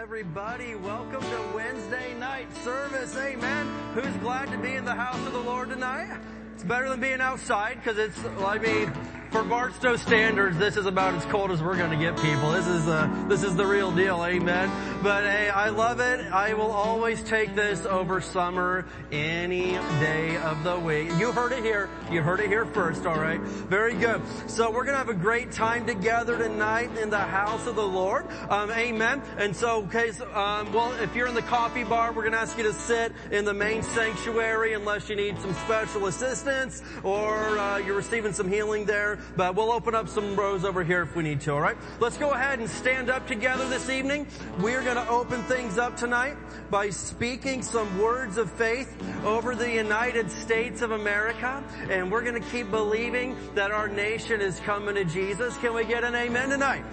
everybody. Welcome to Wednesday night service. Amen. Who's glad to be in the house of the Lord tonight? It's better than being outside because it's, I mean, for Barstow standards, this is about as cold as we're going to get, people. This is the real deal. Amen. But hey, I love it. I will always take this over summer any day of the week. You heard it here. You heard it here first. All right. Very good. So we're going to have a great time together tonight in the house of the Lord. Amen. And so, if you're in the coffee bar, we're going to ask you to sit in the main sanctuary unless you need some special assistance. Or you're receiving some healing there, but we'll open up some rows over here if we need to, all right? Let's go ahead and stand up together this evening. We're going to open things up tonight by speaking some words of faith over the United States of America, and we're going to keep believing that our nation is coming to Jesus. Can we get an amen tonight?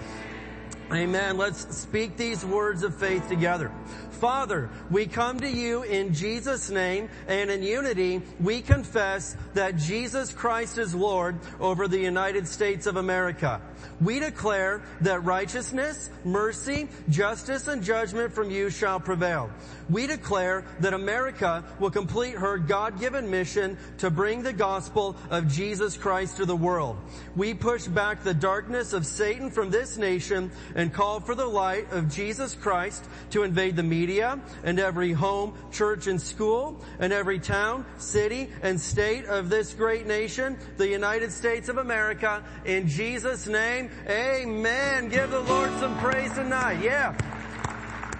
Amen. Let's speak these words of faith together. Father, we come to you in Jesus' name, and in unity we confess that Jesus Christ is Lord over the United States of America. We declare that righteousness, mercy, justice, and judgment from you shall prevail. We declare that America will complete her God-given mission to bring the gospel of Jesus Christ to the world. We push back the darkness of Satan from this nation and call for the light of Jesus Christ to invade the media and every home, church, and school, and every town, city, and state of this great nation, the United States of America, in Jesus' name. Amen. Give the Lord some praise tonight. Yeah.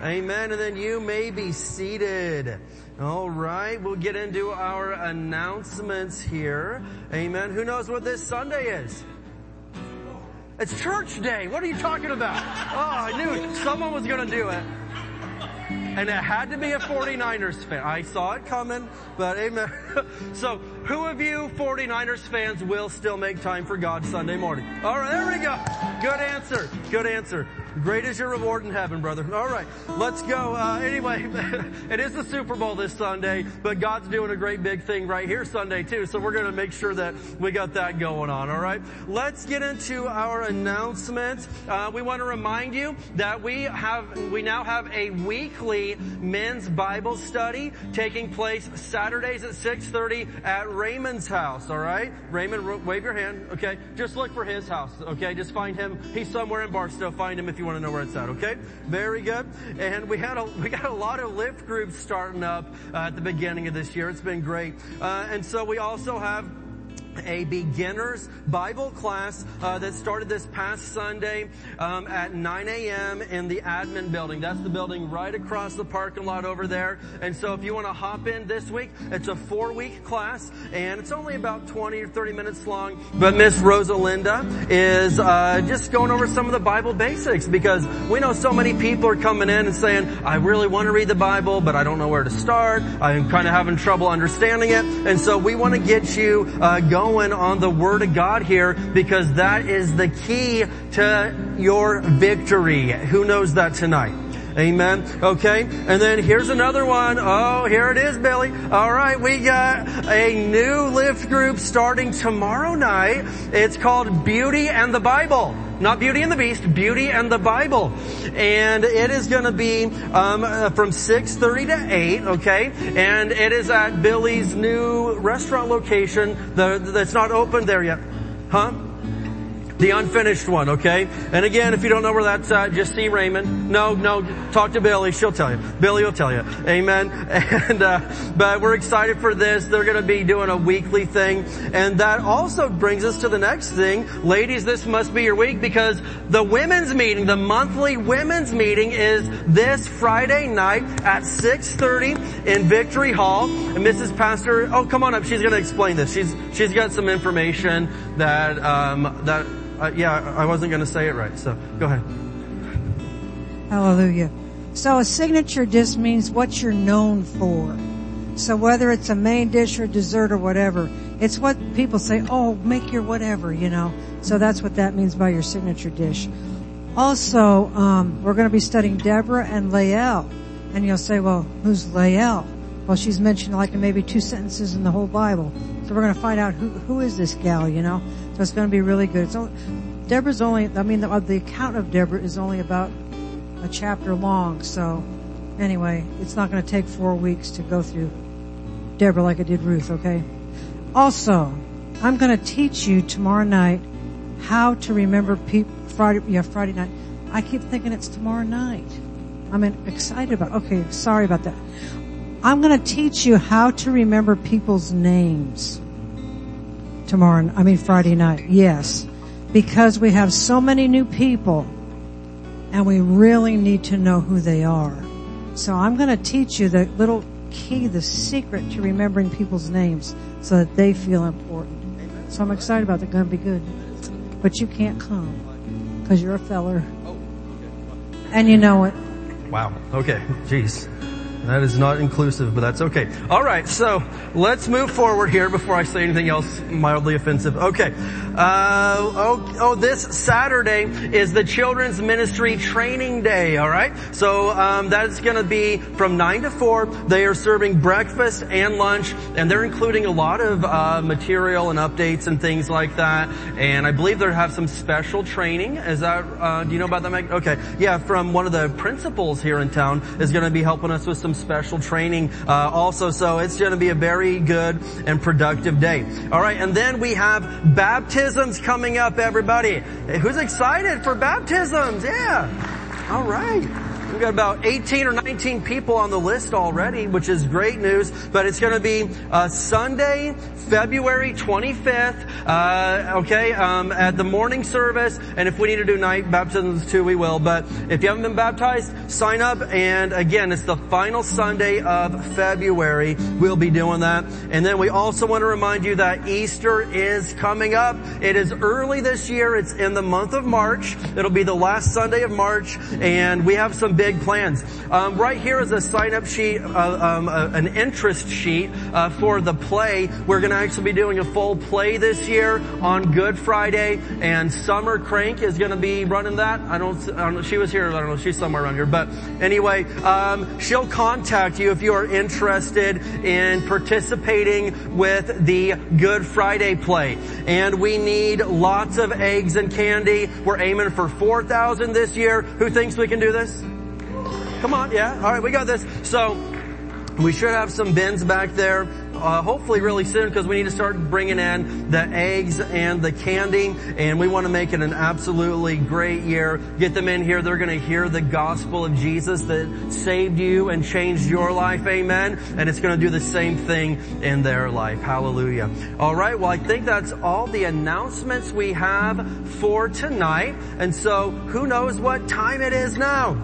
Amen. And then you may be seated. All right. We'll get into our announcements here. Amen. Who knows what this Sunday is? It's church day. What are you talking about? Oh, I knew someone was going to do it. And it had to be a 49ers fan. I saw it coming, but amen. So who of you 49ers fans will still make time for God Sunday morning? All right, there we go. Good answer. Good answer. Great is your reward in heaven, brother. All right, let's go. Anyway, it is the Super Bowl this Sunday, but God's doing a great big thing right here Sunday, too. So we're going to make sure that we got that going on, all right? Let's get into our announcements. We want to remind you that we now have a weekly men's Bible study taking place Saturdays at 6:30 at Raymond's house, all right? Raymond, wave your hand, okay? Just look for his house, okay? Just find him. He's somewhere in Barstow. Find him if you want to know where it's at, okay? Very good. And we got a lot of lift groups starting up at the beginning of this year. It's been great. And so we also have a beginner's Bible class that started this past Sunday at 9 a.m. in the admin building. That's the building right across the parking lot over there. And so if you want to hop in this week, it's a 4-week class, and it's only about 20 or 30 minutes long. But Miss Rosalinda is just going over some of the Bible basics, because we know so many people are coming in and saying, I really want to read the Bible, but I don't know where to start. I'm kind of having trouble understanding it. And so we want to get you going on the Word of God here, because that is the key to your victory. Who knows that tonight? Amen. Okay. And then here's another one. Oh, here it is, Billy. All right. We got a new lift group starting tomorrow night. It's called Beauty and the Bible. Not Beauty and the Beast, Beauty and the Bible. And it is going to be from 6:30 to 8, okay? And it is at Billy's new restaurant location that's not open there yet. Huh? The unfinished one, okay? And again, if you don't know where that's at, just see Raymond. No, talk to Billy. She'll tell you. Billy will tell you. Amen. And, but we're excited for this. They're gonna be doing a weekly thing. And that also brings us to the next thing. Ladies, this must be your week, because the women's meeting, the monthly women's meeting, is this Friday night at 6:30 in Victory Hall. And Mrs. Pastor, oh, come on up. She's gonna explain this. She's got some information that, I wasn't going to say it right, so go ahead. Hallelujah. So a signature dish means what you're known for. So whether it's a main dish or dessert or whatever, it's what people say, oh, make your whatever, you know. So that's what that means by your signature dish. Also, we're going to be studying Deborah and Lael. And you'll say, well, who's Lael? Well, she's mentioned like maybe 2 sentences in the whole Bible. So we're going to find out who is this gal, you know. So it's going to be really good. Deborah's only, the account of Deborah is only about a chapter long, so anyway, it's not going to take 4 weeks to go through Deborah like I did Ruth, okay? Also, I'm going to teach you tomorrow night how to remember Friday night. I keep thinking it's tomorrow night. I'm excited about it. Okay, sorry about that. I'm going to teach you how to remember people's names Friday night. Yes, because we have so many new people and we really need to know who they are. So I'm going to teach you the little key, the secret to remembering people's names so that they feel important. Amen. So I'm excited about that. It's going to be good. But you can't come because you're a feller. Oh, okay. And you know it. Wow. Okay. Jeez. That is not inclusive, but that's okay. All right. So let's move forward here before I say anything else mildly offensive. Okay. This Saturday is the Children's Ministry Training Day. All right. So that is going to be from 9 to 4. They are serving breakfast and lunch, and they're including a lot of material and updates and things like that. And I believe they have some special training. Is that? Do you know about that, Mike? Okay. Yeah. From one of the principals here in town is going to be helping us with some special training also, so it's going to be a very good and productive day. All right, and then we have baptisms coming up, everybody. Hey, who's excited for baptisms? Yeah. All right. We've got about 18 or 19 people on the list already, which is great news. But it's going to be Sunday, February 25th, at the morning service. And if we need to do night baptisms too, we will. But if you haven't been baptized, sign up. And again, it's the final Sunday of February. We'll be doing that. And then we also want to remind you that Easter is coming up. It is early this year. It's in the month of March. It'll be the last Sunday of March. And we have some big plans. Right here is a sign-up sheet, an interest sheet for the play. We're going to actually be doing a full play this year on Good Friday, and Summer Crank is going to be running that. I don't know. She was here. I don't know. She's somewhere around here. But anyway, she'll contact you if you are interested in participating with the Good Friday play. And we need lots of eggs and candy. We're aiming for 4,000 this year. Who thinks we can do this? Come on, yeah. All right, we got this. So we should have some bins back there, hopefully really soon, because we need to start bringing in the eggs and the candy, and we want to make it an absolutely great year. Get them in here. They're going to hear the gospel of Jesus that saved you and changed your life. Amen. And it's going to do the same thing in their life. Hallelujah. All right. Well, I think that's all the announcements we have for tonight. And so who knows what time it is now?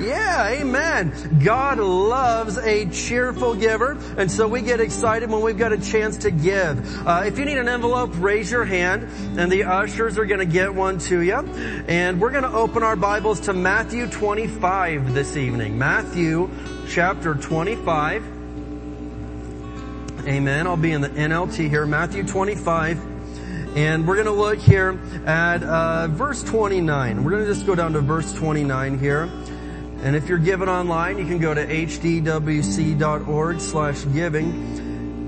Yeah, amen. God loves a cheerful giver, and so we get excited when we've got a chance to give. If you need an envelope, raise your hand, and the ushers are going to get one to you. And we're going to open our Bibles to Matthew 25 this evening. Matthew chapter 25. Amen. I'll be in the NLT here. Matthew 25. And we're going to look here at verse 29. We're going to just go down to verse 29 here. And if you're giving online, you can go to hdwc.org/giving.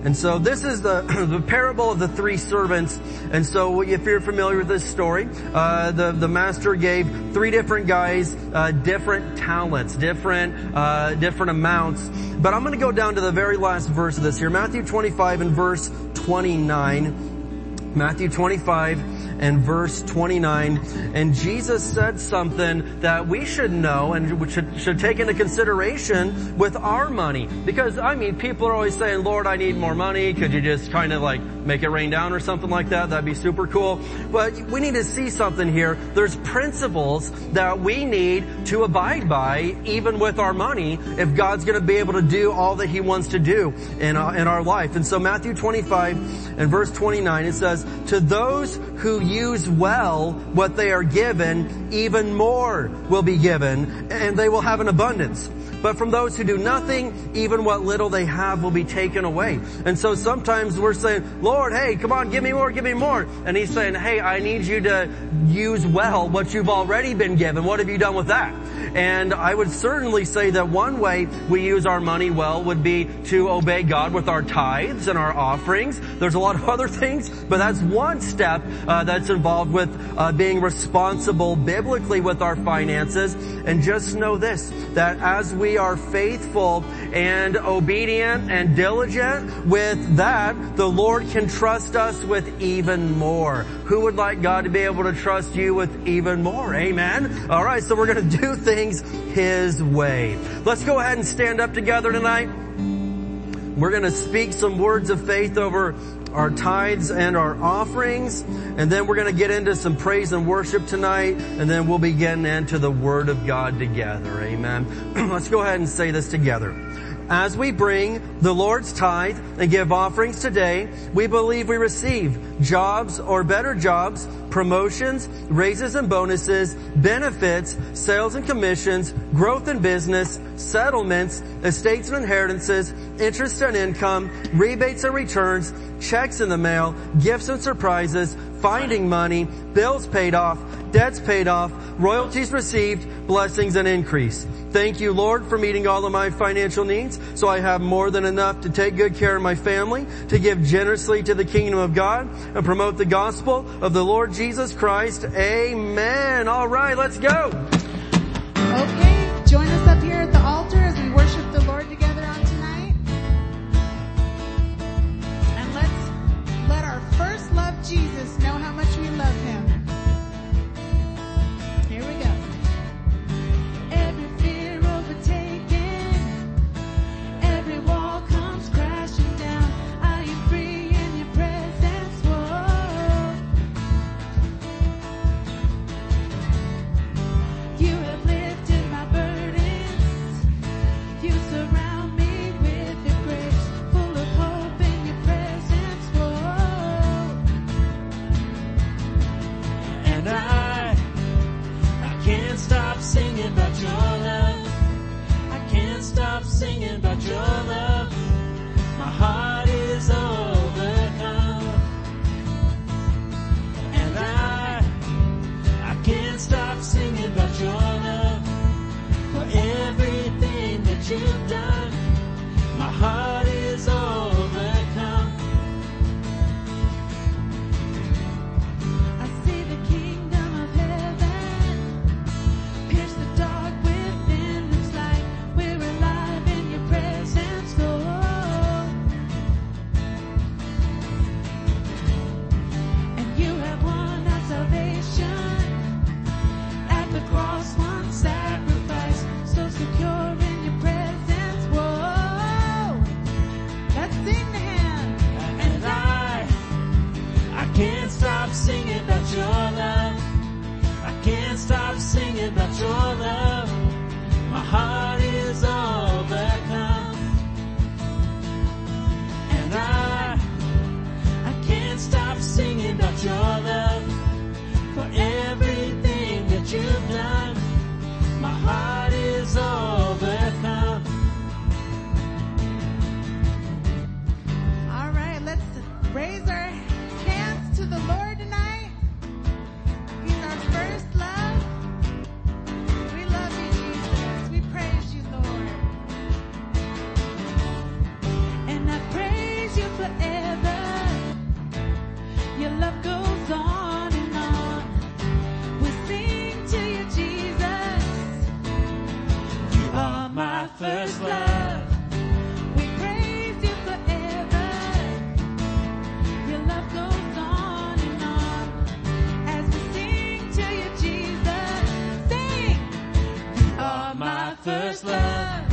And so this is the parable of the three servants. And so if you're familiar with this story, the master gave three different guys, different talents, different amounts. But I'm going to go down to the very last verse of this here, Matthew 25 and verse 29. Matthew 25. And verse 29, and Jesus said something that we should know and we should take into consideration with our money. Because, people are always saying, Lord, I need more money. Could you just kind of make it rain down or something like that? That'd be super cool. But we need to see something here. There's principles that we need to abide by, even with our money, if God's going to be able to do all that he wants to do in our life. And so Matthew 25 and verse 29, it says, to those who use well what they are given, even more will be given, and they will have an abundance. But from those who do nothing, even what little they have will be taken away. And so sometimes we're saying, Lord, hey, come on, give me more. And he's saying, hey, I need you to use well what you've already been given. What have you done with that? And I would certainly say that one way we use our money well would be to obey God with our tithes and our offerings. There's a lot of other things, but that's one step that's involved with being responsible biblically with our finances. And just know this, that as we are faithful and obedient and diligent with that, the Lord can trust us with even more. Who would like God to be able to trust you with even more? Amen. All right, so we're going to do things His way. Let's go ahead and stand up together tonight. We're going to speak some words of faith over our tithes and our offerings, and then we're going to get into some praise and worship tonight, and then we'll be getting into the Word of God together. Amen. Let's go ahead and say this together. As we bring the Lord's tithe and give offerings today, we believe we receive jobs or better jobs, promotions, raises and bonuses, benefits, sales and commissions, growth in business, settlements, estates and inheritances, interest and income, rebates and returns, checks in the mail, gifts and surprises, finding money, bills paid off, debts paid off, royalties received, blessings and increase. Thank you, Lord, for meeting all of my financial needs, so I have more than enough to take good care of my family, to give generously to the kingdom of God, and promote the gospel of the Lord Jesus Christ. Amen. All right, let's go. Okay, join us up here at the altar as we worship the Lord together on tonight. And let's let our first love, Jesus, know how much we love Him. Here we go. Every fear overtaken, every wall comes crashing down. Are you free in your presence, Lord? You have lifted my burdens. You surround me with your grace, full of hope in your presence, Lord. And I can't stop singing about your love. I can't stop singing about your love. My heart is overcome. And I can't stop singing about your love. For everything that you've done, my heart is overcome. I see the kingdom of heaven pierce the dark within its light. We're alive in your presence, Lord. And you have won our salvation at the cross, one sacrifice, so secure in your presence, whoa. Let's sing to Him. And I can't stop singing about your love. I can't stop singing about your love. My heart is overcome. And I can't stop singing about your love. For everything that you've done, my heart is overcome. All right, let's raise our hands to the Lord tonight. He's our first love. We love you, Jesus. We praise you, Lord. And I praise you forever. Your love goes on and on. We sing to you, Jesus. You are my first love. We praise you forever. Your love goes on and on as we sing to you, Jesus. Sing. You are my first love.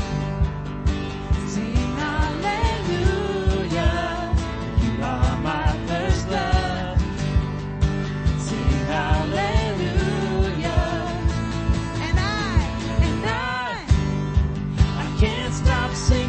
Sing hallelujah. You are my first love. Sing hallelujah. And I can't stop singing.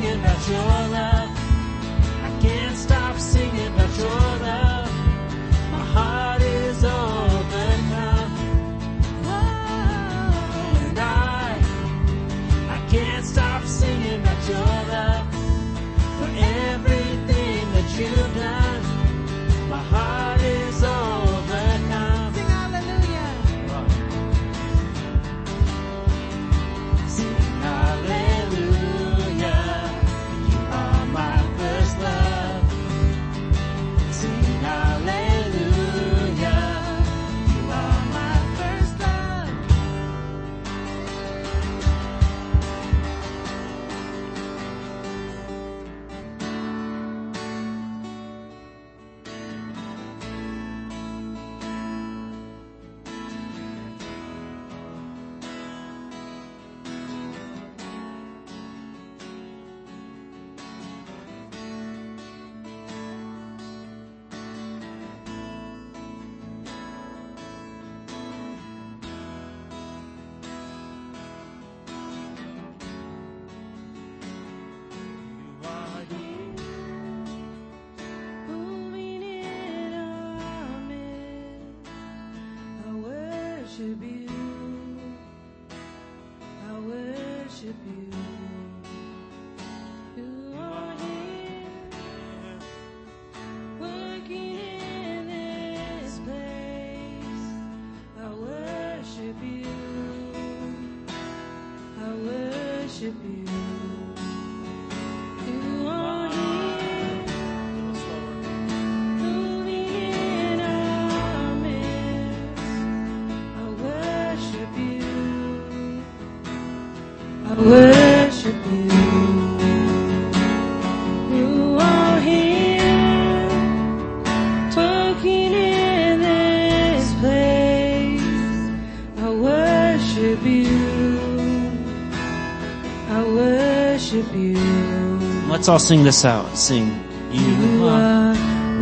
tribute. Let's all sing this out. Sing. You are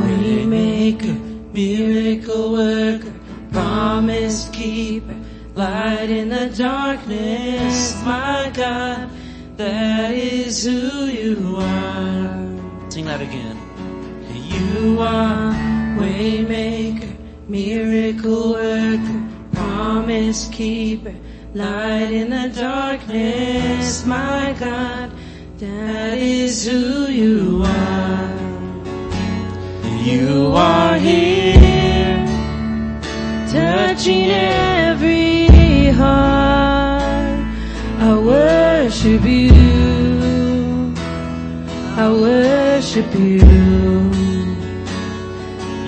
waymaker, miracle worker, promise keeper, light in the darkness, my God, that is who you are. Sing that again. You are waymaker, miracle worker, promise keeper, light in the darkness, my God, that is who you are. You are here, touching every heart. I worship you. I worship you.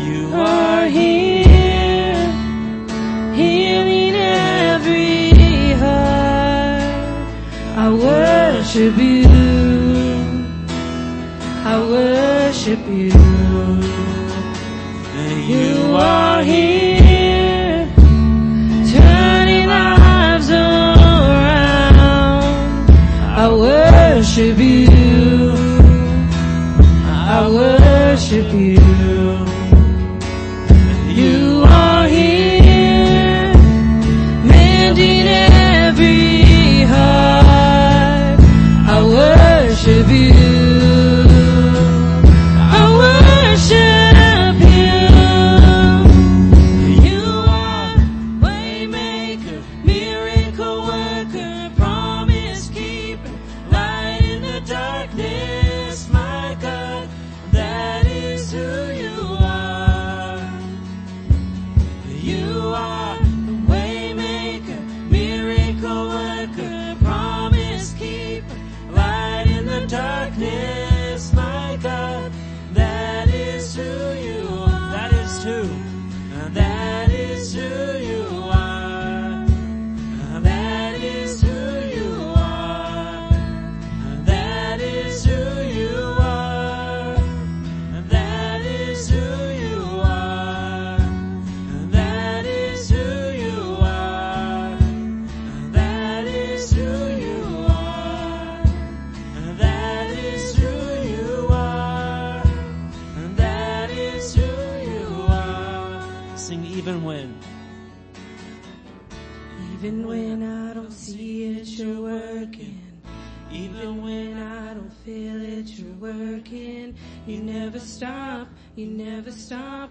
You are here, healing every heart. I worship you. I worship you. You are here, turning lives around. I worship you. I worship you. You are here, mending every heart. I worship you. I worship you. You are waymaker, miracle worker, promise keeper, light in the darkness, my God, that is who you are. You are the waymaker, miracle worker, promise keeper, light in the darkness, my God, that is who you are. That is who. That is who you are. That is who you are. That is who you are. That is who you are. That is who you are. That is who you are. That is who you are. That is who you are. Sing even when. Even when I don't see it, you're working. Even when I don't feel it, you're working. You never stop, you never stop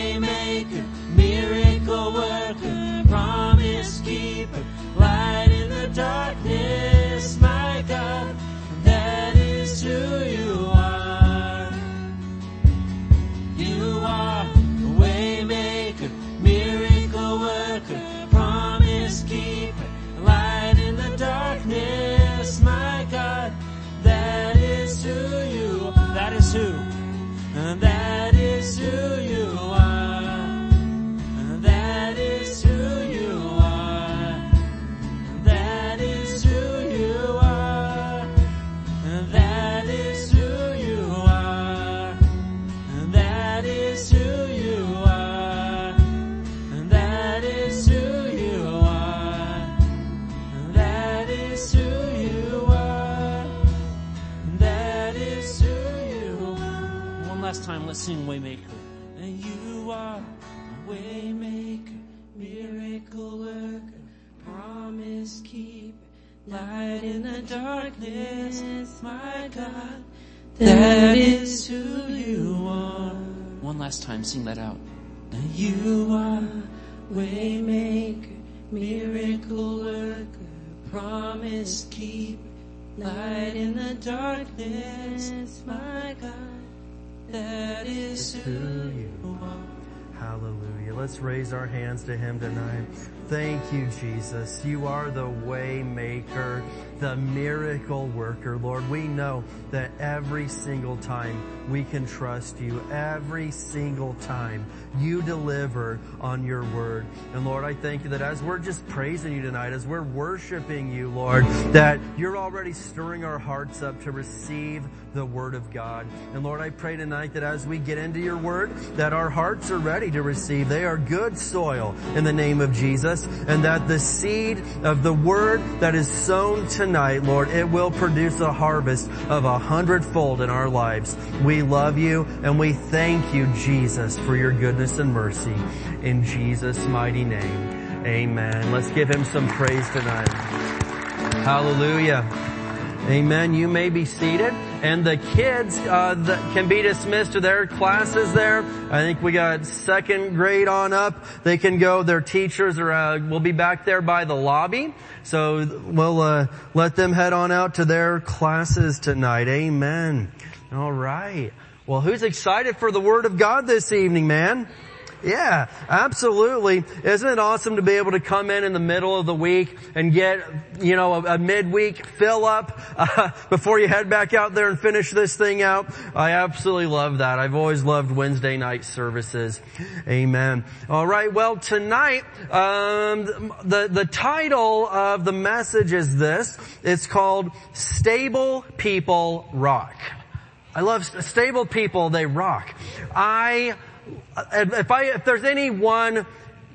Waymaker, miracle worker, promise keeper, light in the darkness, my God, that is who you are. You are the waymaker, miracle worker, promise keeper, light in the darkness, my God, that is who you are. That is who. That is who you are. That is who you are. That is who you are. That is who you are. That is who you are. That is who you are. That is who you are. That is who you are. Last time, let's sing Waymaker. And you are a waymaker, miracle worker, promise keeper, light in the darkness, my God, that is who you are. One last time, sing that out. And you are Waymaker, miracle worker, promise keeper, light in the darkness, my God, that is who you are. Hallelujah. Let's raise our hands to him tonight. Thank you, Jesus. You are the way maker, the miracle worker. Lord, we know that every single time we can trust you, every single time you deliver on your word. And Lord, I thank you that as we're just praising you tonight, as we're worshiping you, Lord, that you're already stirring our hearts up to receive the word of God. And Lord, I pray tonight that as we get into your word, that our hearts are ready to receive. They are good soil in the name of Jesus, and that the seed of the word that is sown tonight, Lord, it will produce a harvest of 100-fold in our lives. We love you and we thank you, Jesus, for your goodness and mercy. In Jesus' mighty name, amen. Let's give him some praise tonight. Hallelujah. Amen. You may be seated. And the kids can be dismissed to their classes there. I think we got second grade on up. They can go. Their teachers are will be back there by the lobby. So we'll let them head on out to their classes tonight. Amen. All right. Well, who's excited for the Word of God this evening, man? Yeah, absolutely. Isn't it awesome to be able to come in the middle of the week and get, you know, a midweek fill up before you head back out there and finish this thing out? I absolutely love that. I've always loved Wednesday night services. Amen. All right. Well, tonight, the title of the message is this. It's called Stable People Rock. I love stable people. They rock. If there's any one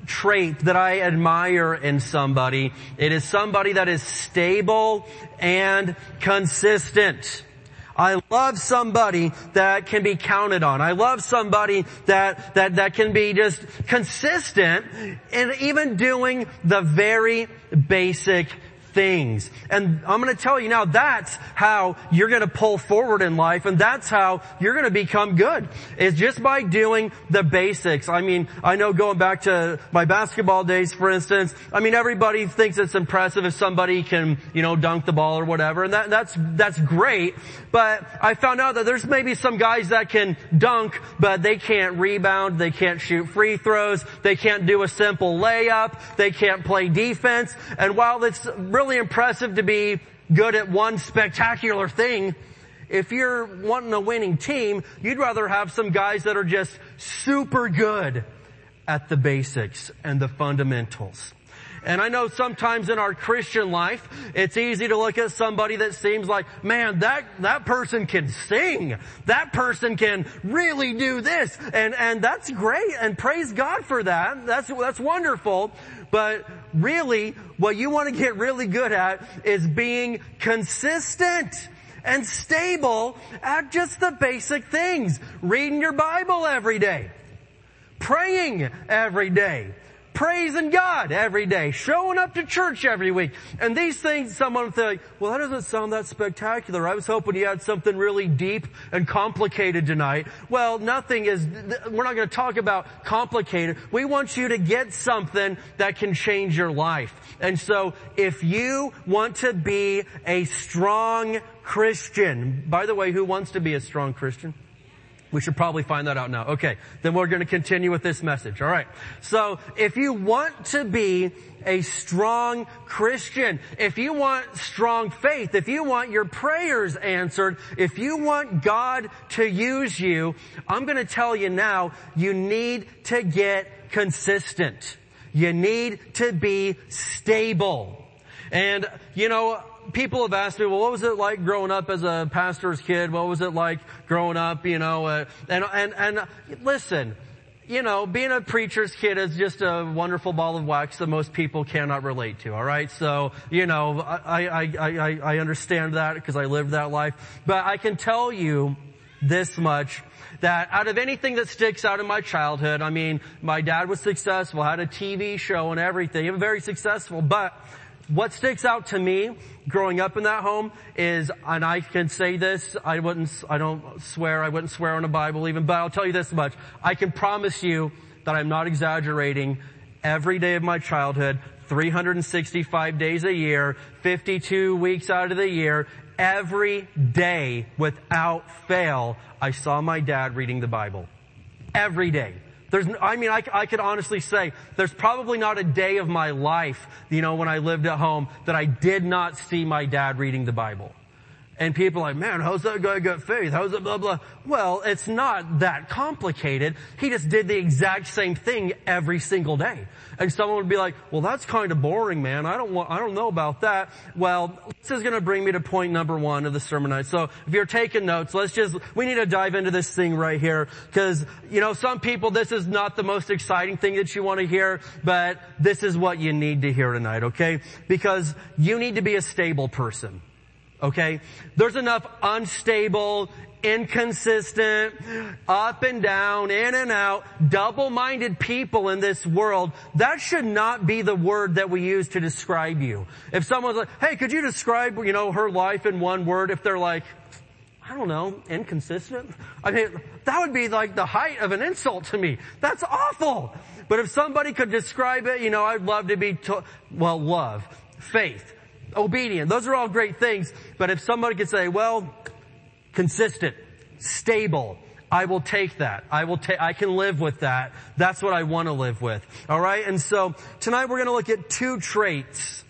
trait that I admire in somebody, it is somebody that is stable and consistent. I love somebody that can be counted on. I love somebody that can be just consistent in even doing the very basic things. And I'm going to tell you now, that's how you're going to pull forward in life, and that's how you're going to become good, is just by doing the basics. I mean, I know going back to my basketball days, for instance, I mean, everybody thinks it's impressive if somebody can, you know, dunk the ball or whatever, and that's great, but I found out that there's maybe some guys that can dunk, but they can't rebound, they can't shoot free throws, they can't do a simple layup, they can't play defense, and while it's really impressive to be good at one spectacular thing, if you're wanting a winning team, you'd rather have some guys that are just super good at the basics and the fundamentals. And I know sometimes in our Christian life, it's easy to look at somebody that seems like, man, that person can sing. That person can really do this. And that's great. And praise God for that. That's wonderful. But really, what you want to get really good at is being consistent and stable at just the basic things. Reading your Bible every day. Praying every day. Praising God every day, showing up to church every week. And these things, someone would think, well, that doesn't sound that spectacular. I was hoping you had something really deep and complicated tonight. Well, we're not going to talk about complicated. We want you to get something that can change your life. And so if you want to be a strong Christian, by the way, who wants to be a strong Christian? We should probably find that out now. Okay, then we're going to continue with this message. All right. So if you want to be a strong Christian, if you want strong faith, if you want your prayers answered, if you want God to use you, I'm going to tell you now, you need to get consistent. You need to be stable. And, you know, people have asked me, well, what was it like growing up as a pastor's kid? What was it like growing up, you know? And listen, you know, being a preacher's kid is just a wonderful ball of wax that most people cannot relate to, all right? So, you know, I understand that because I lived that life. But I can tell you this much, that out of anything that sticks out in my childhood, I mean, my dad was successful, had a TV show and everything. He was very successful, but what sticks out to me growing up in that home is, and I can say this, I wouldn't swear on a Bible even, but I'll tell you this much. I can promise you that I'm not exaggerating. every day of my childhood, 365 days a year, 52 weeks out of the year, every day without fail, I saw my dad reading the Bible. Every day. I could honestly say there's probably not a day of my life, when I lived at home that I did not see my dad reading the Bible. And people are like, man, how's that guy got faith? How's it blah, blah? Well, it's not that complicated. He just did the exact same thing every single day. And someone would be like, well, that's kind of boring, man. I don't know about that. Well, this is going to bring me to point number one of the sermon night. So if you're taking notes, we need to dive into this thing right here. Cause, some people, this is not the most exciting thing that you want to hear, but this is what you need to hear tonight, okay? Because you need to be a stable person. Okay? There's enough unstable, inconsistent, up and down, in and out, double-minded people in this world. That should not be the word that we use to describe you. If someone's like, hey, could you describe, her life in one word? If they're like, I don't know, inconsistent? I mean, that would be like the height of an insult to me. That's awful. But if somebody could describe it, I'd love to be love, faith, obedient. Those are all great things. But if somebody could say, well, consistent, stable, I will take that. I can live with that. That's what I want to live with. All right. And so tonight we're going to look at two traits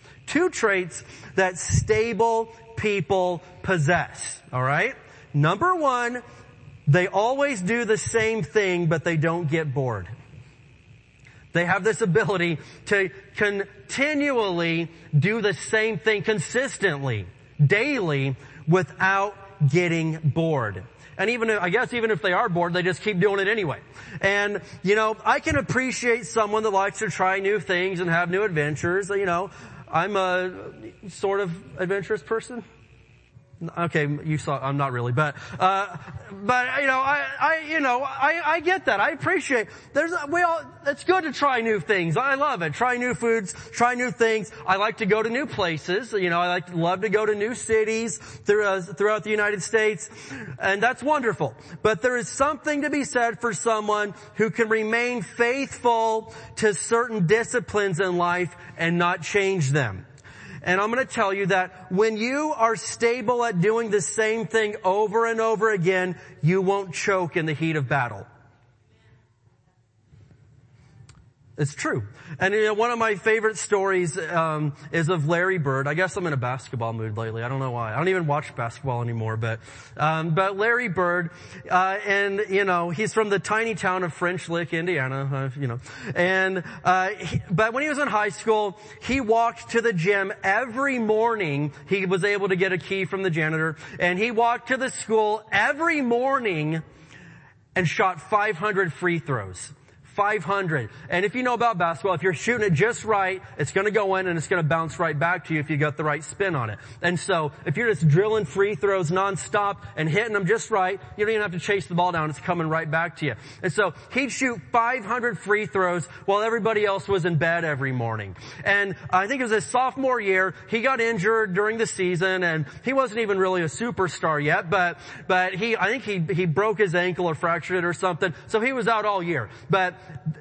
that stable people possess. All right. Number one, they always do the same thing, but they don't get bored. They have this ability to continually do the same thing consistently, daily, without getting bored. And even if they are bored, they just keep doing it anyway. And, I can appreciate someone that likes to try new things and have new adventures. I'm a sort of adventurous person. Okay, you saw, I'm not really, but, I get that. I appreciate, it's good to try new things. I love it. Try new foods, try new things. I like to go to new places. Love to go to new cities throughout the United States. And that's wonderful. But there is something to be said for someone who can remain faithful to certain disciplines in life and not change them. And I'm going to tell you that when you are stable at doing the same thing over and over again, you won't choke in the heat of battle. It's true. And one of my favorite stories is of Larry Bird. I guess I'm in a basketball mood lately. I don't know why. I don't even watch basketball anymore. But Larry Bird, he's from the tiny town of French Lick, Indiana. But when he was in high school, he walked to the gym every morning. He was able to get a key from the janitor, and he walked to the school every morning and shot 500 free throws. 500. And if you know about basketball, if you're shooting it just right, it's going to go in and it's going to bounce right back to you if you got the right spin on it. And so if you're just drilling free throws nonstop and hitting them just right, you don't even have to chase the ball down. It's coming right back to you. And so he'd shoot 500 free throws while everybody else was in bed every morning. And I think it was his sophomore year. He got injured during the season and he wasn't even really a superstar yet, but I think he broke his ankle or fractured it or something. So he was out all year. But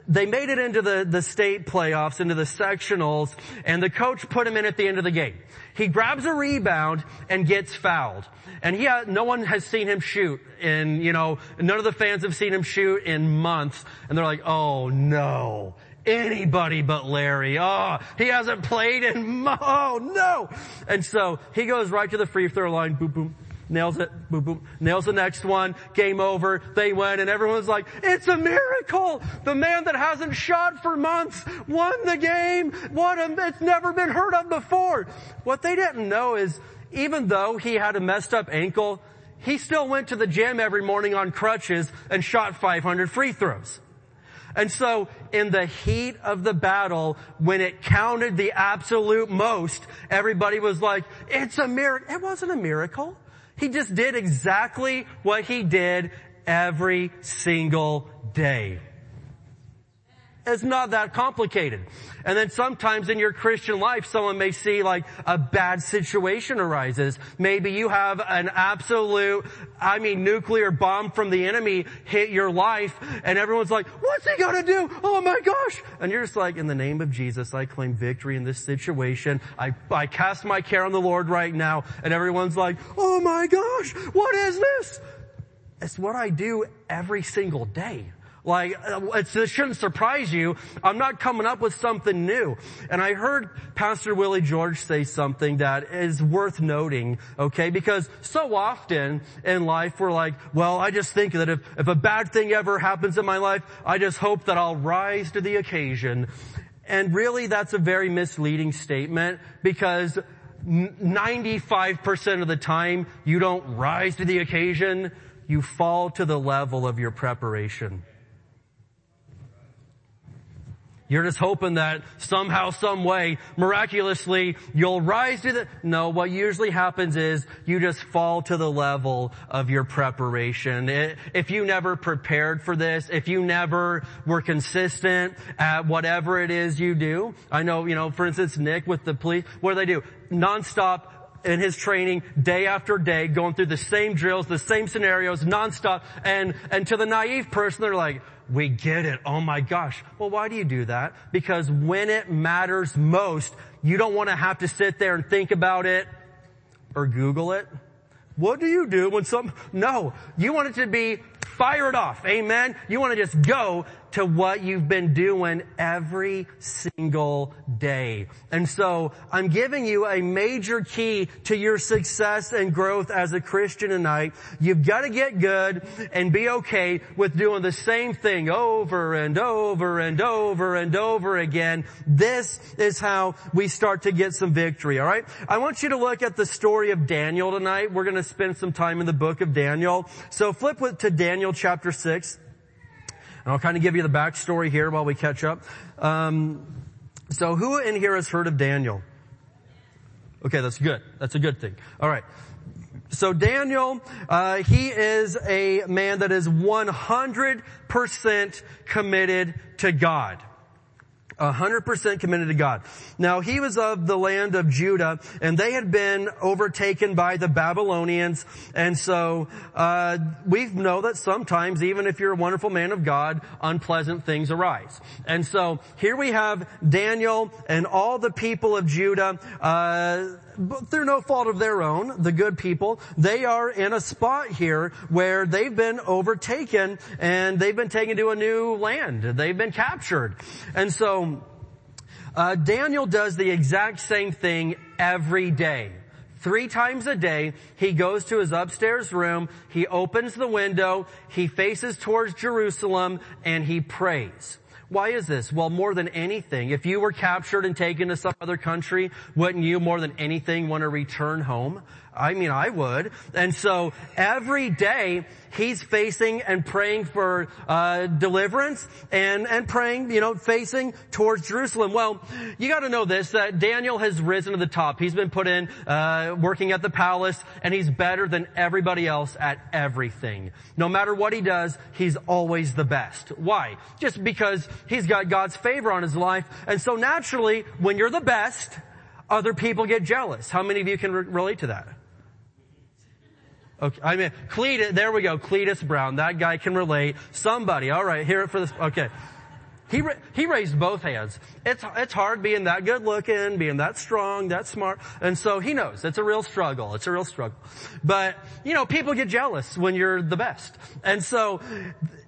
they made it into the state playoffs, into the sectionals, and the coach put him in at the end of the game. He grabs a rebound and gets fouled. And no one has seen him shoot in, none of the fans have seen him shoot in months. And they're like, oh no, anybody but Larry. Oh, he hasn't played oh no. And so he goes right to the free throw line, boom, boom. Nails it, boom, boom. Nails the next one. Game over. They win, and everyone's like, "It's a miracle! The man that hasn't shot for months won the game. It's never been heard of before." What they didn't know is, even though he had a messed up ankle, he still went to the gym every morning on crutches and shot 500 free throws. And so, in the heat of the battle, when it counted the absolute most, everybody was like, "It's a miracle!" It wasn't a miracle. He just did exactly what he did every single day. It's not that complicated. And then sometimes in your Christian life, someone may see like a bad situation arises. Maybe you have an absolute, nuclear bomb from the enemy hit your life, and everyone's like, what's he gonna do? Oh my gosh. And you're just like, in the name of Jesus, I claim victory in this situation. I cast my care on the Lord right now. And everyone's like, oh my gosh, what is this? It's what I do every single day. Like, it shouldn't surprise you. I'm not coming up with something new. And I heard Pastor Willie George say something that is worth noting, okay? Because so often in life we're like, well, I just think that if a bad thing ever happens in my life, I just hope that I'll rise to the occasion. And really that's a very misleading statement, because 95% of the time you don't rise to the occasion, you fall to the level of your preparation. You're just hoping that somehow, some way, miraculously, you'll rise to the... No, what usually happens is you just fall to the level of your preparation. If you never prepared for this, if you never were consistent at whatever it is you do... I know, for instance, Nick with the police, what do they do? Nonstop in his training, day after day, going through the same drills, the same scenarios, nonstop. And to the naive person, they're like... We get it. Oh my gosh. Well, why do you do that? Because when it matters most, you don't want to have to sit there and think about it or Google it. What do you do when you want it to be fired off. Amen. You want to just go to what you've been doing every single day. And so I'm giving you a major key to your success and growth as a Christian tonight. You've got to get good and be okay with doing the same thing over and over and over and over again. This is how we start to get some victory, all right? I want you to look at the story of Daniel tonight. We're going to spend some time in the book of Daniel. So flip to Daniel chapter 6. And I'll kind of give you the backstory here while we catch up. So who in here has heard of Daniel? Okay, that's good. That's a good thing. All right. So Daniel, he is a man that is 100% committed to God. 100% committed to God. Now, he was of the land of Judah, and they had been overtaken by the Babylonians. And so we know that sometimes, even if you're a wonderful man of God, unpleasant things arise. And so here we have Daniel and all the people of Judah, but through no fault of their own, the good people. They are in a spot here where they've been overtaken, and they've been taken to a new land. They've been captured. And so Daniel does the exact same thing every day. 3 times a day, he goes to his upstairs room, he opens the window, he faces towards Jerusalem, and he prays. Why is this? Well, more than anything, if you were captured and taken to some other country, wouldn't you more than anything want to return home? I would. And so every day he's facing and praying for deliverance and praying, facing towards Jerusalem. Well, you got to know this, that Daniel has risen to the top. He's been put in working at the palace, and he's better than everybody else at everything. No matter what he does, he's always the best. Why? Just because he's got God's favor on his life. And so naturally, when you're the best, other people get jealous. How many of you can relate to that? Okay, Cletus, there we go, Cletus Brown. That guy can relate. Somebody, all right, hear it for this. Okay, he raised both hands. It's hard being that good looking, being that strong, that smart, and so he knows it's a real struggle. It's a real struggle, but people get jealous when you're the best, and so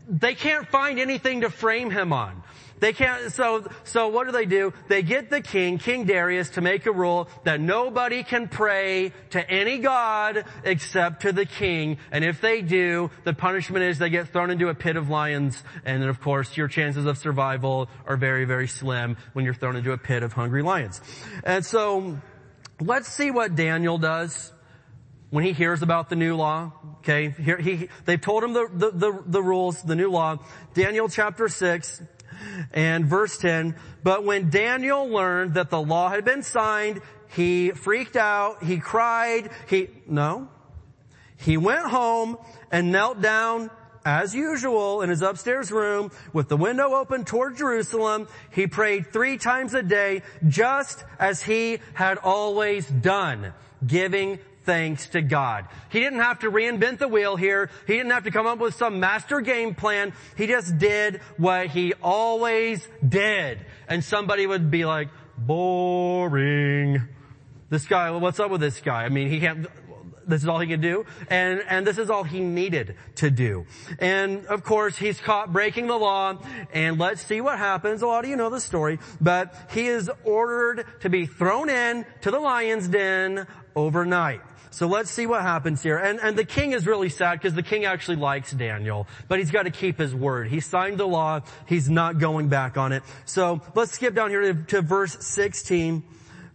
they can't find anything to frame him on. They can't, so what do? They get the King Darius, to make a rule that nobody can pray to any god except to the king. And if they do, the punishment is they get thrown into a pit of lions. And then, of course, your chances of survival are very, very slim when you're thrown into a pit of hungry lions. And so let's see what Daniel does when he hears about the new law. Okay, here they've told him the rules, the new law. Daniel chapter 6. And verse 10, but when Daniel learned that the law had been signed, he freaked out, he cried, he went home and knelt down as usual, in his upstairs room with the window open toward Jerusalem. He prayed 3 times a day, just as he had always done, giving thanks to God. He didn't have to reinvent the wheel here. He didn't have to come up with some master game plan. He just did what he always did. And somebody would be like, boring. This guy, what's up with this guy? I mean, he can't, this is all he could do. And this is all he needed to do. And of course, he's caught breaking the law, and let's see what happens. A lot of you know the story, but he is ordered to be thrown in to the lion's den overnight. So let's see what happens here. And the king is really sad because the king actually likes Daniel, but he's got to keep his word. He signed the law. He's not going back on it. So let's skip down here to verse 16.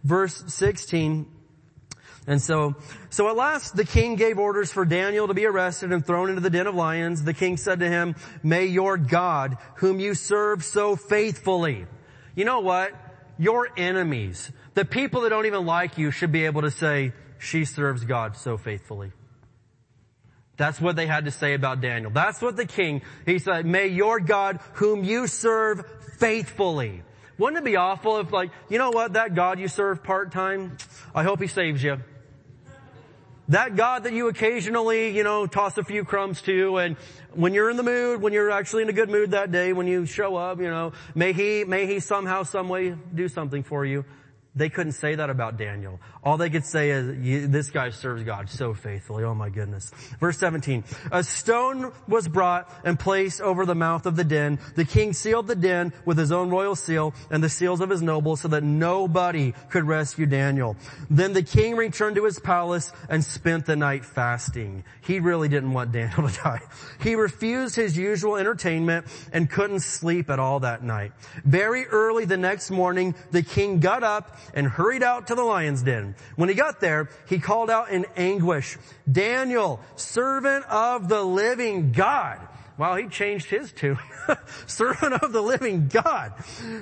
Verse 16. And so at last the king gave orders for Daniel to be arrested and thrown into the den of lions. The king said to him, may your God, whom you serve so faithfully. You know what? Your enemies, the people that don't even like you, should be able to say, she serves God so faithfully. That's what they had to say about Daniel. That's what the king, he said, may your God, whom you serve faithfully. Wouldn't it be awful if, like, you know what, that God you serve part-time, I hope he saves you. That God that you occasionally, you know, toss a few crumbs to, and when you're in the mood, when you're actually in a good mood that day, when you show up, you know, may he somehow, some way do something for you. They couldn't say that about Daniel. All they could say is, this guy serves God so faithfully. Oh my goodness. Verse 17. A stone was brought and placed over the mouth of the den. The king sealed the den with his own royal seal and the seals of his nobles so that nobody could rescue Daniel. Then the king returned to his palace and spent the night fasting. He really didn't want Daniel to die. He refused his usual entertainment and couldn't sleep at all that night. Very early the next morning, the king got up and hurried out to the lion's den. When he got there, he called out in anguish, Daniel, servant of the living God. Wow, he changed his tune. Servant of the living God,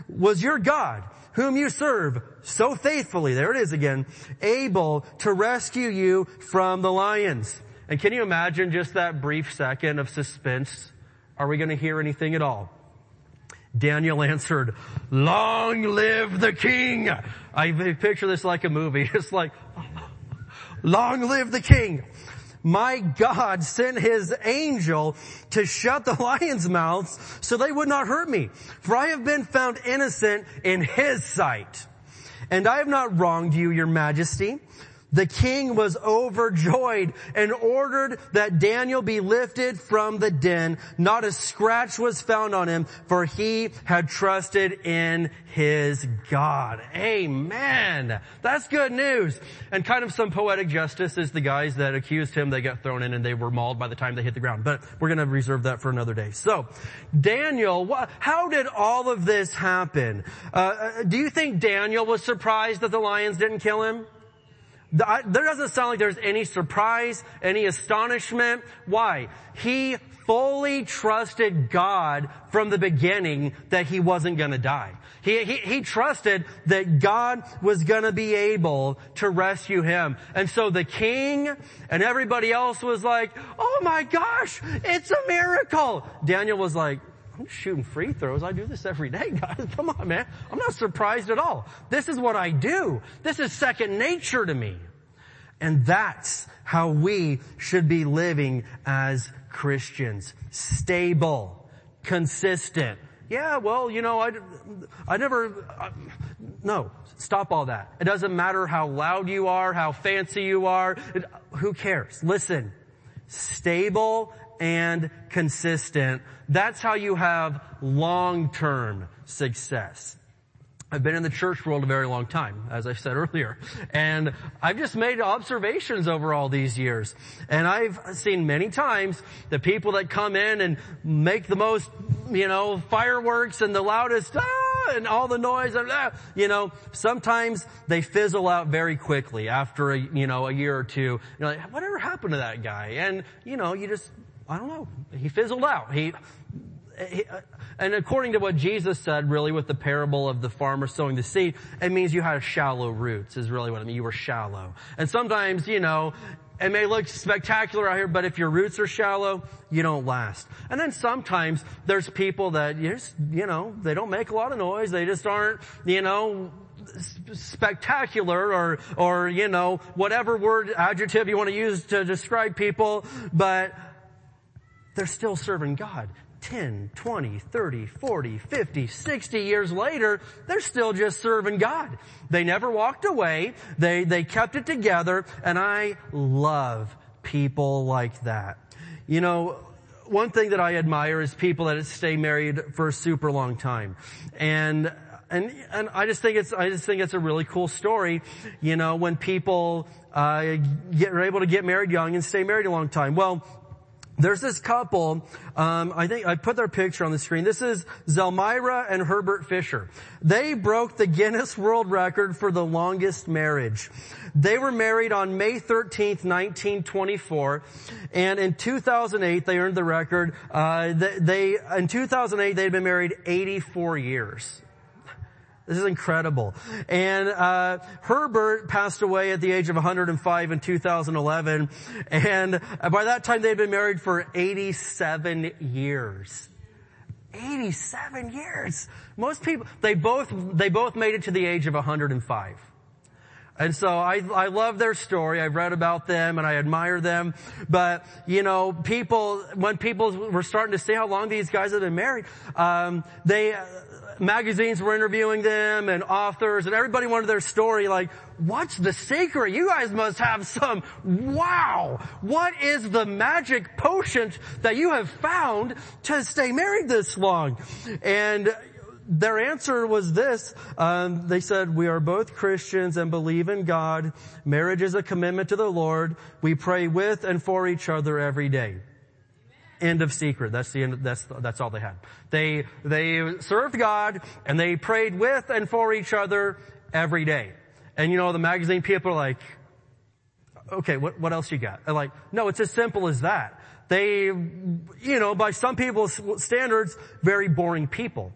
was your God, whom you serve so faithfully, there it is again, able to rescue you from the lions? And can you imagine just that brief second of suspense? Are we going to hear anything at all? Daniel answered, long live the king. I picture this like a movie. It's like, long live the king. My God sent his angel to shut the lions' mouths so they would not hurt me. For I have been found innocent in his sight. And I have not wronged you, your majesty. The king was overjoyed and ordered that Daniel be lifted from the den. Not a scratch was found on him, for he had trusted in his God. Amen. That's good news. And kind of some poetic justice is the guys that accused him, they got thrown in and they were mauled by the time they hit the ground. But we're going to reserve that for another day. So, Daniel, how did all of this happen? Do you think Daniel was surprised that the lions didn't kill him? There doesn't sound like there's any surprise, any astonishment. Why? He fully trusted God from the beginning that he wasn't going to die. He trusted that God was going to be able to rescue him. And so the king and everybody else was like, oh my gosh, it's a miracle. Daniel was like, I'm shooting free throws. I do this every day, guys. Come on, man. I'm not surprised at all. This is what I do. This is second nature to me. And that's how we should be living as Christians. Stable, consistent. Yeah, well, you know, no, stop all that. It doesn't matter how loud you are, how fancy you are. Who cares? Listen, stable and consistent. That's how you have long-term success. I've been in the church world a very long time, as I said earlier, and I've just made observations over all these years. And I've seen many times the people that come in and make the most, you know, fireworks and the loudest, and all the noise, and you know, sometimes they fizzle out very quickly after a year or two. You're like, whatever happened to that guy? And, you know, you just, I don't know. He fizzled out. And according to what Jesus said, really, with the parable of the farmer sowing the seed, it means you had shallow roots is really what it means. You were shallow. And sometimes, you know, It may look spectacular out here, but if your roots are shallow, you don't last. And then sometimes there's people that, they don't make a lot of noise. They just aren't, spectacular or, whatever word, adjective you want to use to describe people, but they're still serving God. 10, 20, 30, 40, 50, 60 years later, they're still just serving God. They never walked away. They kept it together, and I love people like that. One thing that I admire is people that stay married for a super long time. And I just think it's a really cool story, when people are able to get married young and stay married a long time. Well, there's this couple, I think I put their picture on the screen. This is Zelmyra and Herbert Fisher. They broke the Guinness World Record for the longest marriage. They were married on May 13th, 1924, and in 2008 they earned the record. In 2008 they'd been married 84 years. This is incredible. And Herbert passed away at the age of 105 in 2011. And by that time, they'd been married for 87 years. 87 years. Most people, they both made it to the age of 105. And so I love their story. I've read about them and I admire them. But, when people were starting to see how long these guys have been married, magazines were interviewing them and authors and everybody wanted their story. Like, what's the secret? You guys must have some, wow, what is the magic potion that you have found to stay married this long? And their answer was this. They said, we are both Christians and believe in God. Marriage is a commitment to the Lord. We pray with and for each other every day. End of secret. That's the end. That's all they had. They served God and they prayed with and for each other every day. And the magazine people are like, okay, what else you got? They're like, no, it's as simple as that. They, by some people's standards, very boring people.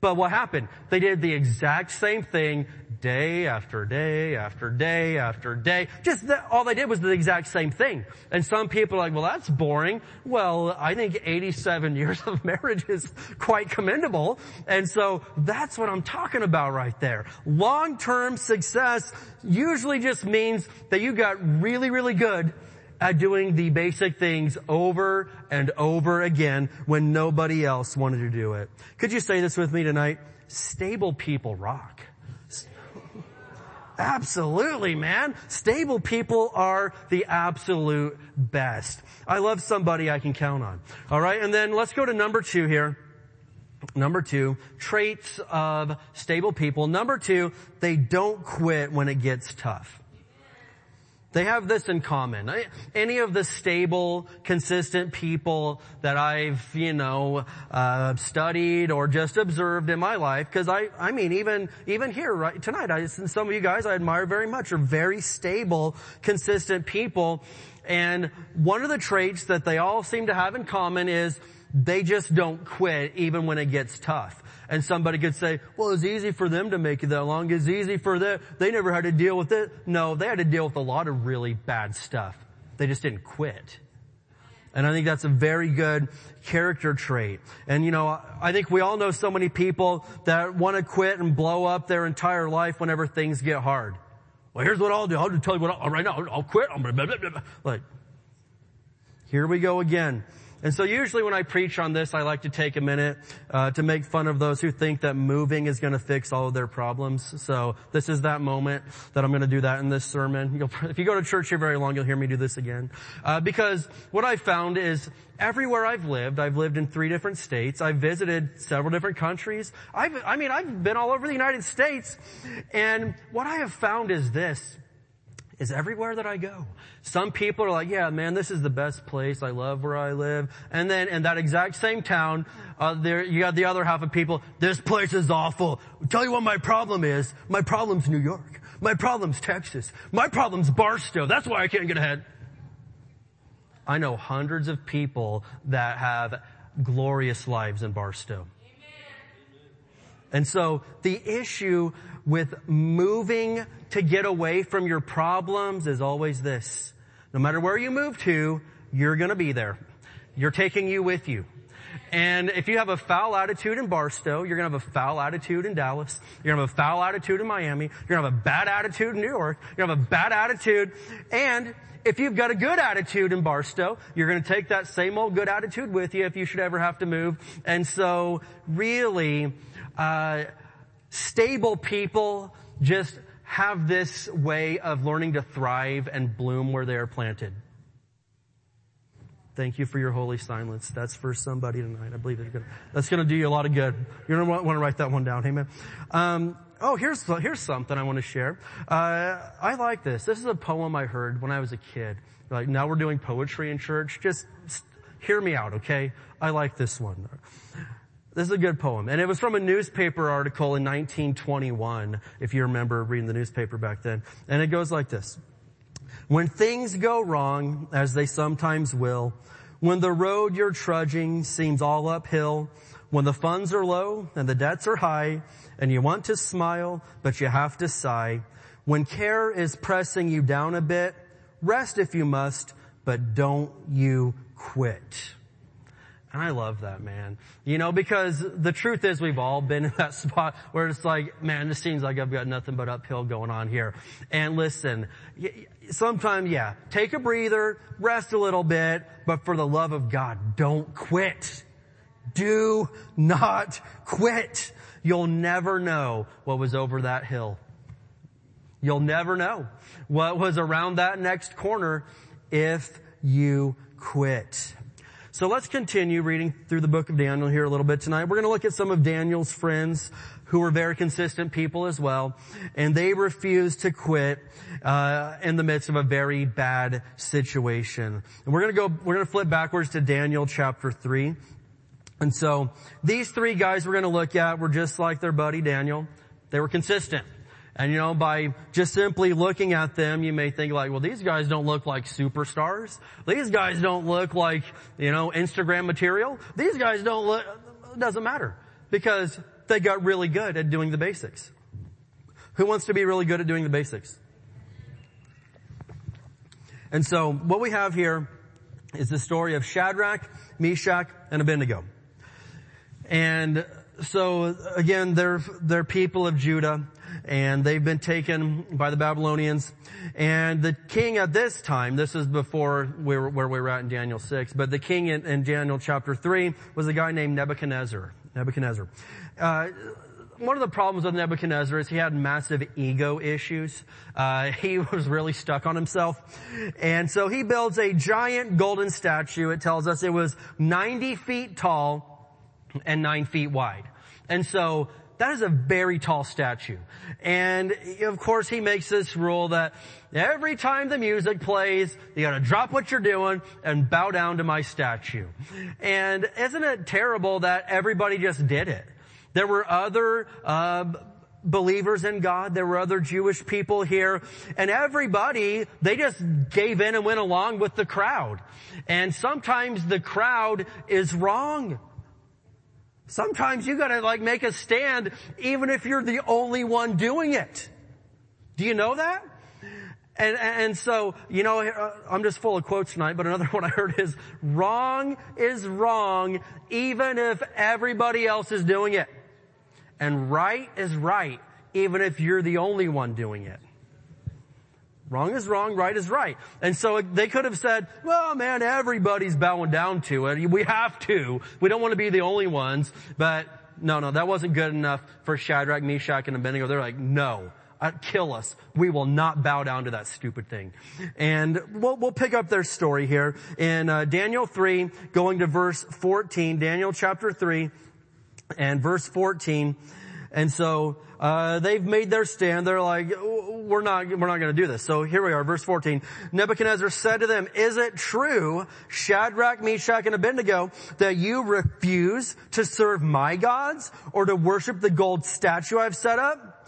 But what happened? They did the exact same thing day after day after day after day. All they did was the exact same thing. And some people are like, well, that's boring. Well, I think 87 years of marriage is quite commendable. And so that's what I'm talking about right there. Long-term success usually just means that you got really, really good at doing the basic things over and over again when nobody else wanted to do it. Could you say this with me tonight? Stable people rock. Absolutely, man. Stable people are the absolute best. I love somebody I can count on. All right, and then let's go to number 2 here. Number 2, traits of stable people. Number 2, they don't quit when it gets tough. They have this in common. Any of the stable, consistent people that I've, studied or just observed in my life, because even here, right, tonight, and some of you guys I admire very much are very stable, consistent people. And one of the traits that they all seem to have in common is they just don't quit even when it gets tough. And somebody could say, well, it's easy for them to make it that long. It's easy for them. They never had to deal with it. No, they had to deal with a lot of really bad stuff. They just didn't quit. And I think that's a very good character trait. And I think we all know so many people that want to quit and blow up their entire life whenever things get hard. Well, here's what I'll do. I'll just tell you what right now. I'll quit. I'm gonna like, here we go again. And so usually when I preach on this, I like to take a minute to make fun of those who think that moving is going to fix all of their problems. So this is that moment that I'm going to do that in this sermon. If you go to church here very long, you'll hear me do this again. Because what I found is everywhere I've lived in 3 different states. I've visited several different countries. I've been all over the United States. And what I have found is this. Is everywhere that I go. Some people are like, yeah, man, this is the best place. I love where I live. And then in that exact same town, you got the other half of people, this place is awful. I'll tell you what my problem is. My problem's New York. My problem's Texas. My problem's Barstow. That's why I can't get ahead. I know hundreds of people that have glorious lives in Barstow. And so the issue with moving to get away from your problems is always this. No matter where you move to, you're going to be there. You're taking you with you. And if you have a foul attitude in Barstow, you're going to have a foul attitude in Dallas. You're going to have a foul attitude in Miami. You're going to have a bad attitude in New York. You're going to have a bad attitude. And if you've got a good attitude in Barstow, you're going to take that same old good attitude with you if you should ever have to move. And so really, stable people just have this way of learning to thrive and bloom where they are planted. Thank you for your holy silence. That's for somebody tonight. I believe that's going to do you a lot of good. You're going to want to write that one down. Amen. Here's something I want to share. I like this. This is a poem I heard when I was a kid. Like, now we're doing poetry in church. Just hear me out, okay? I like this one. This is a good poem. And it was from a newspaper article in 1921, if you remember reading the newspaper back then. And it goes like this. When things go wrong, as they sometimes will, when the road you're trudging seems all uphill, when the funds are low and the debts are high, and you want to smile, but you have to sigh, when care is pressing you down a bit, rest if you must, but don't you quit. And I love that, man. You know, because the truth is we've all been in that spot where it's like, man, this seems like I've got nothing but uphill going on here. And listen, sometimes, yeah, take a breather, rest a little bit, but for the love of God, don't quit. Do not quit. You'll never know what was over that hill. You'll never know what was around that next corner if you quit. So let's continue reading through the book of Daniel here a little bit tonight. We're going to look at some of Daniel's friends who were very consistent people as well. And they refused to quit, in the midst of a very bad situation. And we're going to flip backwards to Daniel chapter 3. And so these three guys we're going to look at were just like their buddy Daniel. They were consistent. And you know, by just simply looking at them, you may think like, well, these guys don't look like superstars. These guys don't look like, you know, Instagram material. These guys don't look, it doesn't matter because they got really good at doing the basics. Who wants to be really good at doing the basics? And so what we have here is the story of Shadrach, Meshach, and Abednego. And so again, they're people of Judah. And they've been taken by the Babylonians. And the king at this time, this is before where we were at in Daniel 6, but the king in Daniel chapter 3 was a guy named Nebuchadnezzar. One of the problems with Nebuchadnezzar is he had massive ego issues. He was really stuck on himself. And so he builds a giant golden statue. It tells us it was 90 feet tall and 9 feet wide. And so that is a very tall statue. And of course he makes this rule that every time the music plays, you gotta drop what you're doing and bow down to my statue. And isn't it terrible that everybody just did it? There were other believers in God. There were other Jewish people here. And everybody, they just gave in and went along with the crowd. And sometimes the crowd is wrong. Sometimes you gotta like make a stand even if you're the only one doing it. Do you know that? And so, you know, I'm just full of quotes tonight, but another one I heard is, wrong is wrong even if everybody else is doing it. And right is right even if you're the only one doing it. Wrong is wrong, right is right. And so they could have said, well, man, everybody's bowing down to it. We have to. We don't want to be the only ones. But no, that wasn't good enough for Shadrach, Meshach, and Abednego. They're like, no, kill us. We will not bow down to that stupid thing. And we'll pick up their story here in Daniel 3, going to verse 14, Daniel chapter 3 and verse 14. And so they've made their stand. They're like, we're not going to do this. So here we are, verse 14. Nebuchadnezzar said to them, "Is it true, Shadrach, Meshach, and Abednego, that you refuse to serve my gods or to worship the gold statue I've set up?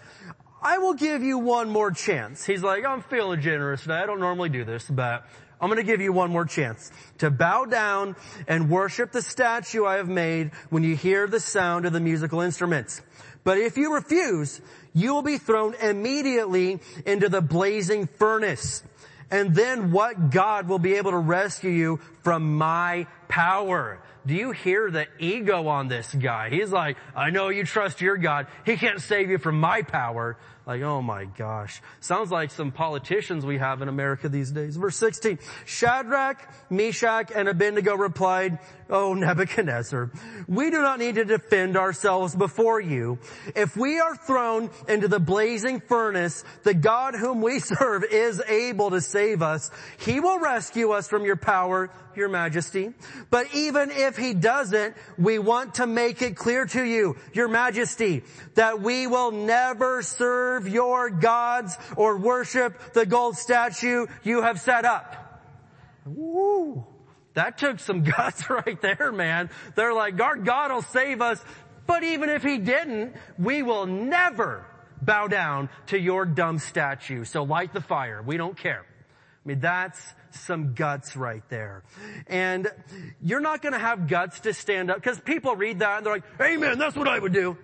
I will give you one more chance." He's like, "I'm feeling generous today. I don't normally do this, but I'm going to give you one more chance to bow down and worship the statue I have made when you hear the sound of the musical instruments. But if you refuse, you will be thrown immediately into the blazing furnace. And then what God will be able to rescue you from my power? Do you hear the ego on this guy? He's like, I know you trust your God. He can't save you from my power. Like, oh my gosh. Sounds like some politicians we have in America these days. Verse 16, Shadrach, Meshach, and Abednego replied, Oh, Nebuchadnezzar, we do not need to defend ourselves before you. If we are thrown into the blazing furnace, the God whom we serve is able to save us. He will rescue us from your power, your majesty. But even if he doesn't, we want to make it clear to you, your majesty, that we will never serve your gods or worship the gold statue you have set up. Woo. That took some guts right there, man. They're like, our God will save us, but even if he didn't, we will never bow down to your dumb statue. So light the fire. We don't care. I mean, that's some guts right there. And you're not going to have guts to stand up, because people read that and they're like, amen, that's what I would do.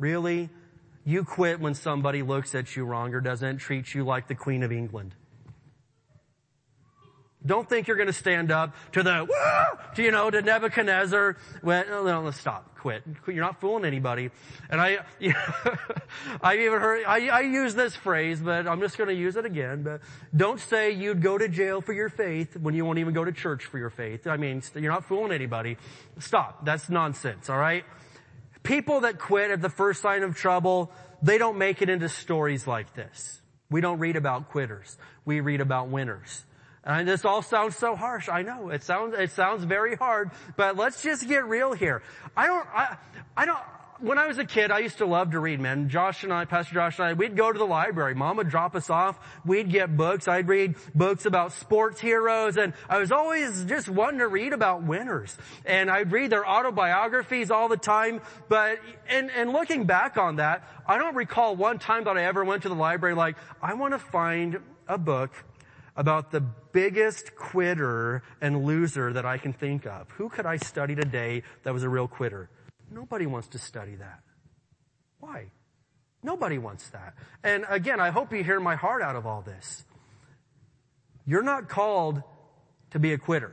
Really? You quit when somebody looks at you wrong or doesn't treat you like the Queen of England. Don't think you're going to stand up to the, to, you know, to Nebuchadnezzar. Well, no, let's stop. Quit. You're not fooling anybody. And I use this phrase, but I'm just going to use it again. But don't say you'd go to jail for your faith when you won't even go to church for your faith. I mean, you're not fooling anybody. Stop. That's nonsense. All right. People that quit at the first sign of trouble, they don't make it into stories like this. We don't read about quitters. We read about winners. And this all sounds so harsh. I know it sounds very hard, but let's just get real here. When I was a kid, I used to love to read, man. Pastor Josh and I, we'd go to the library. Mom would drop us off. We'd get books. I'd read books about sports heroes, and I was always just wanting to read about winners. And I'd read their autobiographies all the time, but, and looking back on that, I don't recall one time that I ever went to the library like, I want to find a book about the biggest quitter and loser that I can think of. Who could I study today that was a real quitter? Nobody wants to study that. Why? Nobody wants that. And again, I hope you hear my heart out of all this. You're not called to be a quitter.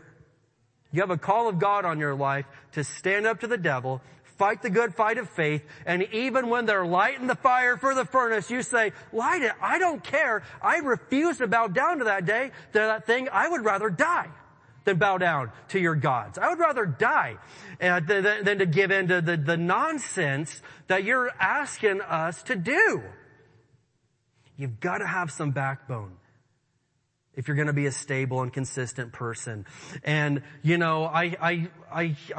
You have a call of God on your life to stand up to the devil, fight the good fight of faith, and even when they're lighting the fire for the furnace, you say, light it. I don't care. I refuse to bow down to that day, to that thing. I would rather die than bow down to your gods. I would rather die than to give in to the nonsense that you're asking us to do. You've got to have some backbone if you're going to be a stable and consistent person. And, you know, I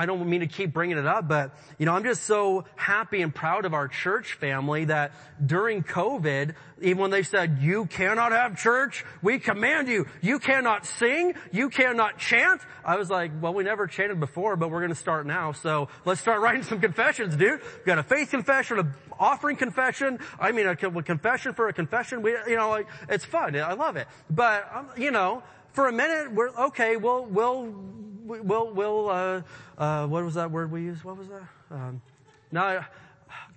don't mean to keep bringing it up, but, you know, I'm just so happy and proud of our church family that during COVID, even when they said, you cannot have church, we command you, you cannot sing, you cannot chant, I was like, well, we never chanted before, but we're going to start now. So let's start writing some confessions, dude. We've got a faith confession, an offering confession. I mean, a confession for a confession. We, you know, like, it's fun. I love it. But, you know, for a minute, we're okay. We'll what was that word we used? What was that?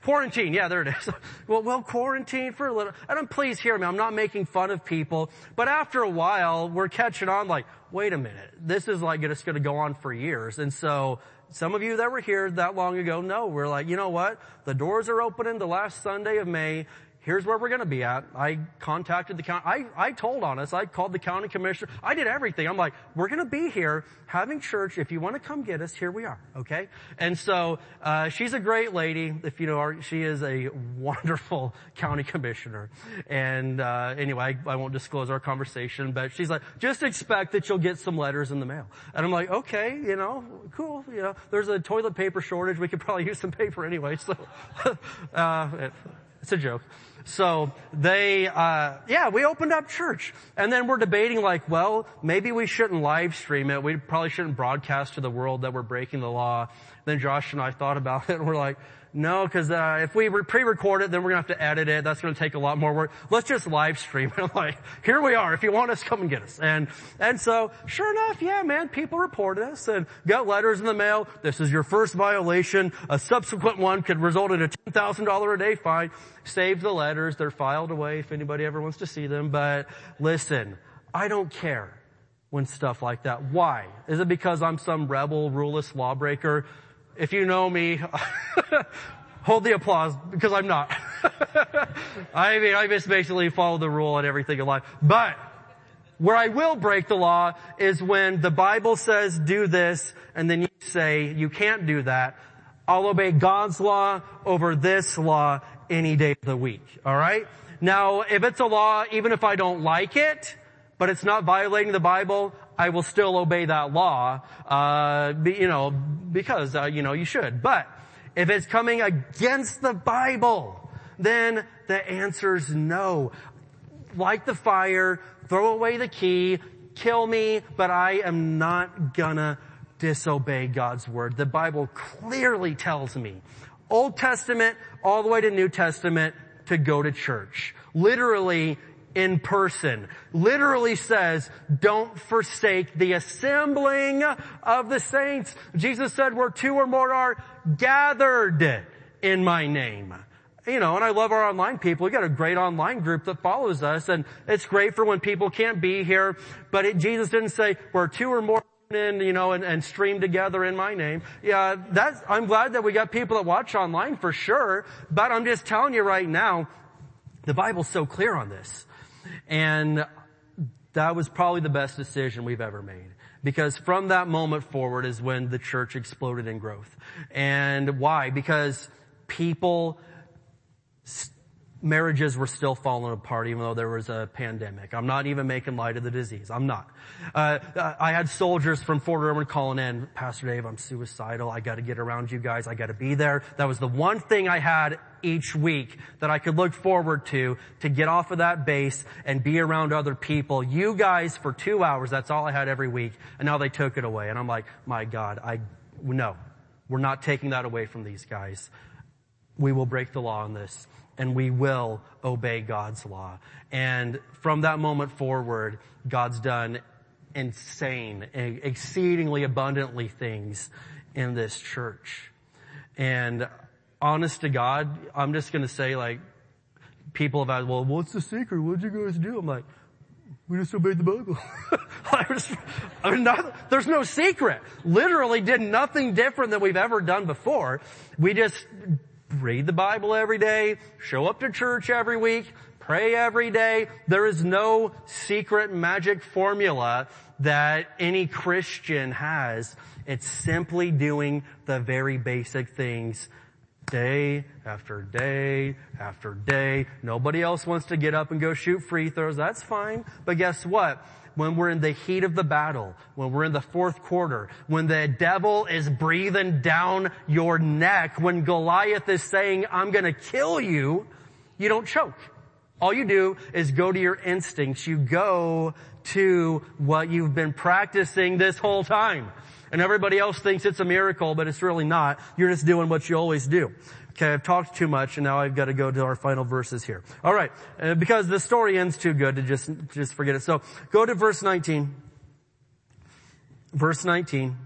Quarantine. Yeah, there it is. We'll quarantine for a little. And please hear me. I'm not making fun of people, but after a while, we're catching on. Like, wait a minute, this is like it's going to go on for years. And so, some of you that were here that long ago know we're like, you know what? The doors are opening the last Sunday of May. Here's where we're going to be at. I contacted the county. I told on us. I called the county commissioner. I did everything. I'm like, we're going to be here having church. If you want to come get us, here we are. Okay. And so, she's a great lady. If you know her, she is a wonderful county commissioner. And, anyway, I won't disclose our conversation, but she's like, just expect that you'll get some letters in the mail. And I'm like, okay, you know, cool. You know, there's a toilet paper shortage. We could probably use some paper anyway. So, it's a joke. So they, we opened up church. And then we're debating like, well, maybe we shouldn't live stream it. We probably shouldn't broadcast to the world that we're breaking the law. Then Josh and I thought about it and we're like, no, because if we pre-record it, then we're going to have to edit it. That's going to take a lot more work. Let's just live stream. And I'm like, here we are. If you want us, come and get us. And so, sure enough, yeah, man, people reported us and got letters in the mail. This is your first violation. A subsequent one could result in a $10,000 a day fine. Save the letters. They're filed away if anybody ever wants to see them. But listen, I don't care when stuff like that. Why? Is it because I'm some rebel, ruleless lawbreaker? If you know me, hold the applause, because I'm not. I mean, I just basically follow the rule and everything in life. But where I will break the law is when the Bible says do this, and then you say you can't do that. I'll obey God's law over this law any day of the week. All right? Now, if it's a law, even if I don't like it, but it's not violating the Bible, I will still obey that law, because, you should. But if it's coming against the Bible, then the answer's no. Light the fire, throw away the key, kill me, but I am not gonna disobey God's word. The Bible clearly tells me, Old Testament all the way to New Testament, to go to church. Literally, in person, literally says, don't forsake the assembling of the saints. Jesus said, where two or more are gathered in my name. And I love our online people. We got a great online group that follows us, and it's great for when people can't be here. But Jesus didn't say, where two or more in, and stream together in my name. Yeah, I'm glad that we got people that watch online for sure. But I'm just telling you right now, the Bible's so clear on this. And that was probably the best decision we've ever made, because from that moment forward is when the church exploded in growth. And why? Because marriages were still falling apart even though there was a pandemic. I'm not even making light of the disease. I'm not. I had soldiers from Fort Irwin calling in, Pastor Dave, I'm suicidal. I got to get around you guys. I got to be there. That was the one thing I had each week that I could look forward to get off of that base and be around other people. You guys for 2 hours, that's all I had every week. And now they took it away. And I'm like, my God, no, we're not taking that away from these guys. We will break the law on this. And we will obey God's law. And from that moment forward, God's done insane, exceedingly abundantly things in this church. And honest to God, I'm just going to say, people have asked, well, what's the secret? What did you guys do? I'm like, we just obeyed the Bible. There's no secret. Literally did nothing different than we've ever done before. We just read the Bible every day, show up to church every week, pray every day. There is no secret magic formula that any Christian has. It's simply doing the very basic things day after day after day. Nobody else wants to get up and go shoot free throws. That's fine. But guess what? When we're in the heat of the battle, when we're in the fourth quarter, when the devil is breathing down your neck, when Goliath is saying, I'm going to kill you, you don't choke. All you do is go to your instincts. You go to what you've been practicing this whole time. And everybody else thinks it's a miracle, but it's really not. You're just doing what you always do. Okay, I've talked too much, and now I've got to go to our final verses here. All right, because the story ends too good to just forget it. So go to verse 19. Verse 19.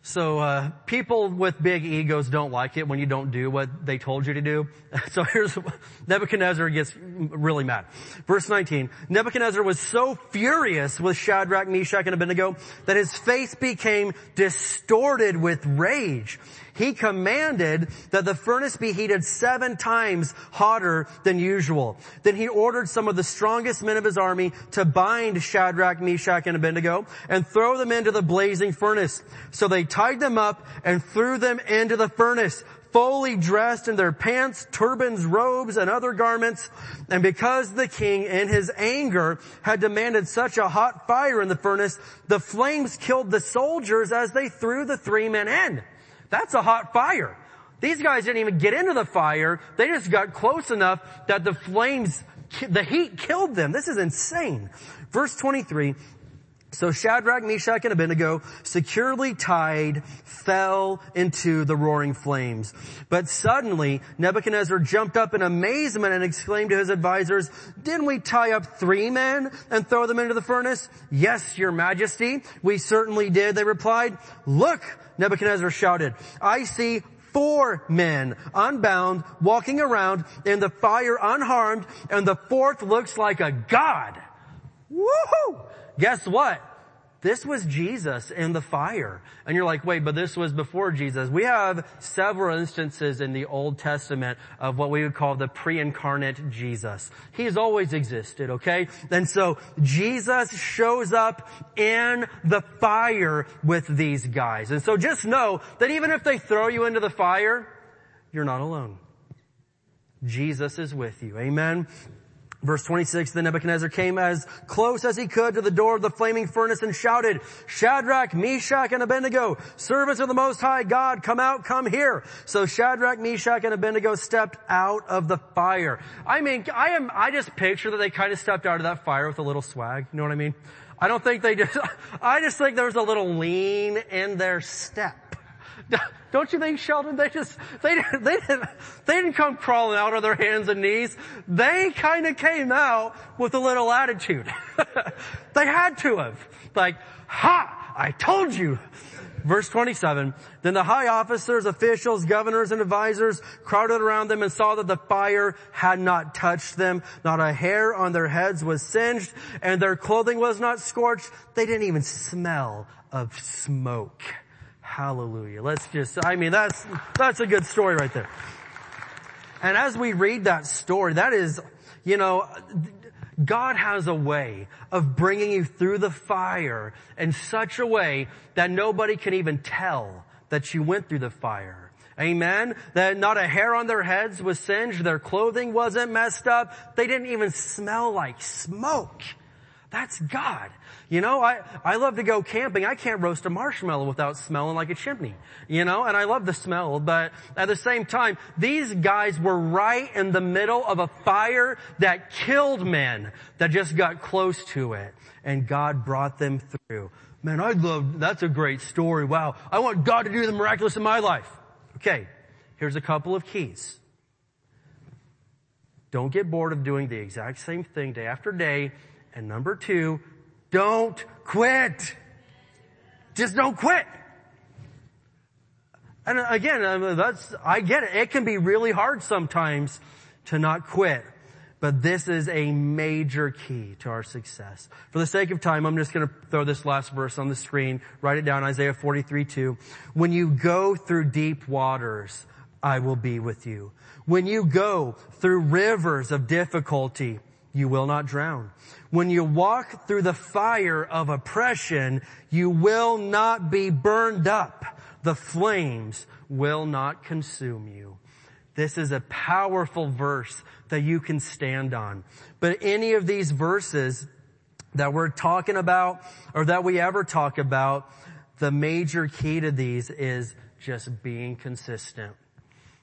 So people with big egos don't like it when you don't do what they told you to do. So here's Nebuchadnezzar gets really mad. Verse 19. Nebuchadnezzar was so furious with Shadrach, Meshach, and Abednego that his face became distorted with rage. He commanded that the furnace be heated 7 times hotter than usual. Then he ordered some of the strongest men of his army to bind Shadrach, Meshach, and Abednego and throw them into the blazing furnace. So they tied them up and threw them into the furnace, fully dressed in their pants, turbans, robes, and other garments. And because the king, in his anger, had demanded such a hot fire in the furnace, the flames killed the soldiers as they threw the 3 men in. That's a hot fire. These guys didn't even get into the fire. They just got close enough that the flames, the heat killed them. This is insane. Verse 23, So Shadrach, Meshach, and Abednego, securely tied, fell into the roaring flames. But suddenly, Nebuchadnezzar jumped up in amazement and exclaimed to his advisors, "Didn't we tie up 3 men and throw them into the furnace?" "Yes, your majesty, we certainly did," they replied. "Look," Nebuchadnezzar shouted, "I see 4 men unbound walking around in the fire unharmed, and the 4th looks like a god." Woohoo! Guess what? This was Jesus in the fire. And you're like, wait, but this was before Jesus. We have several instances in the Old Testament of what we would call the pre-incarnate Jesus. He's always existed, okay? And so Jesus shows up in the fire with these guys. And so just know that even if they throw you into the fire, you're not alone. Jesus is with you. Amen. Verse 26, then Nebuchadnezzar came as close as he could to the door of the flaming furnace and shouted, "Shadrach, Meshach, and Abednego, servants of the Most High God, come out, come here." So Shadrach, Meshach, and Abednego stepped out of the fire. I mean, I just picture that they kind of stepped out of that fire with a little swag. You know what I mean? I don't think they just, I just think there was a little lean in their step. Don't you think, Sheldon? They didn't come crawling out on their hands and knees. They kind of came out with a little attitude. They had to have. Like, ha! I told you! Verse 27, then the high officers, officials, governors, and advisors crowded around them and saw that the fire had not touched them. Not a hair on their heads was singed, and their clothing was not scorched. They didn't even smell of smoke. Hallelujah. Let's just, I mean, that's a good story right there. And as we read that story, that is, you know, God has a way of bringing you through the fire in such a way that nobody can even tell that you went through the fire. Amen. That not a hair on their heads was singed. Their clothing wasn't messed up. They didn't even smell like smoke. That's God. You know, I love to go camping. I can't roast a marshmallow without smelling like a chimney. You know, and I love the smell, but at the same time, these guys were right in the middle of a fire that killed men that just got close to it. And God brought them through. Man, that's a great story. Wow. I want God to do the miraculous in my life. Okay. Here's a couple of keys. Don't get bored of doing the exact same thing day after day. And number 2, don't quit. Just don't quit. And again, I get it. It can be really hard sometimes to not quit. But this is a major key to our success. For the sake of time, I'm just going to throw this last verse on the screen. Write it down, Isaiah 43:2. When you go through deep waters, I will be with you. When you go through rivers of difficulty, you will not drown. When you walk through the fire of oppression, you will not be burned up. The flames will not consume you. This is a powerful verse that you can stand on. But any of these verses that we're talking about or that we ever talk about, the major key to these is just being consistent.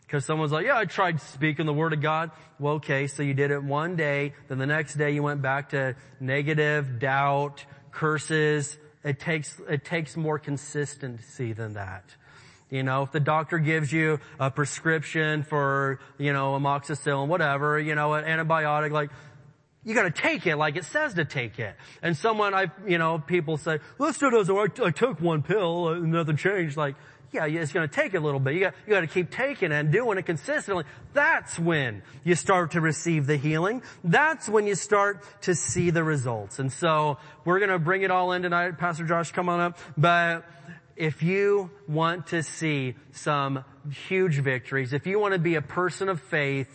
Because someone's like, yeah, I tried speaking the word of God. Well, okay, so you did it one day. Then the next day you went back to negative, doubt, curses. It takes more consistency than that. You know, if the doctor gives you a prescription for, you know, amoxicillin, whatever, you know, an antibiotic, like, you gotta take it like it says to take it. And someone, people say, well, it still doesn't work. I took one pill and nothing changed. Like, yeah, it's going to take a little bit. You got to keep taking it and doing it consistently. That's when you start to receive the healing. That's when you start to see the results. And so we're going to bring it all in tonight. Pastor Josh, come on up. But if you want to see some huge victories, if you want to be a person of faith,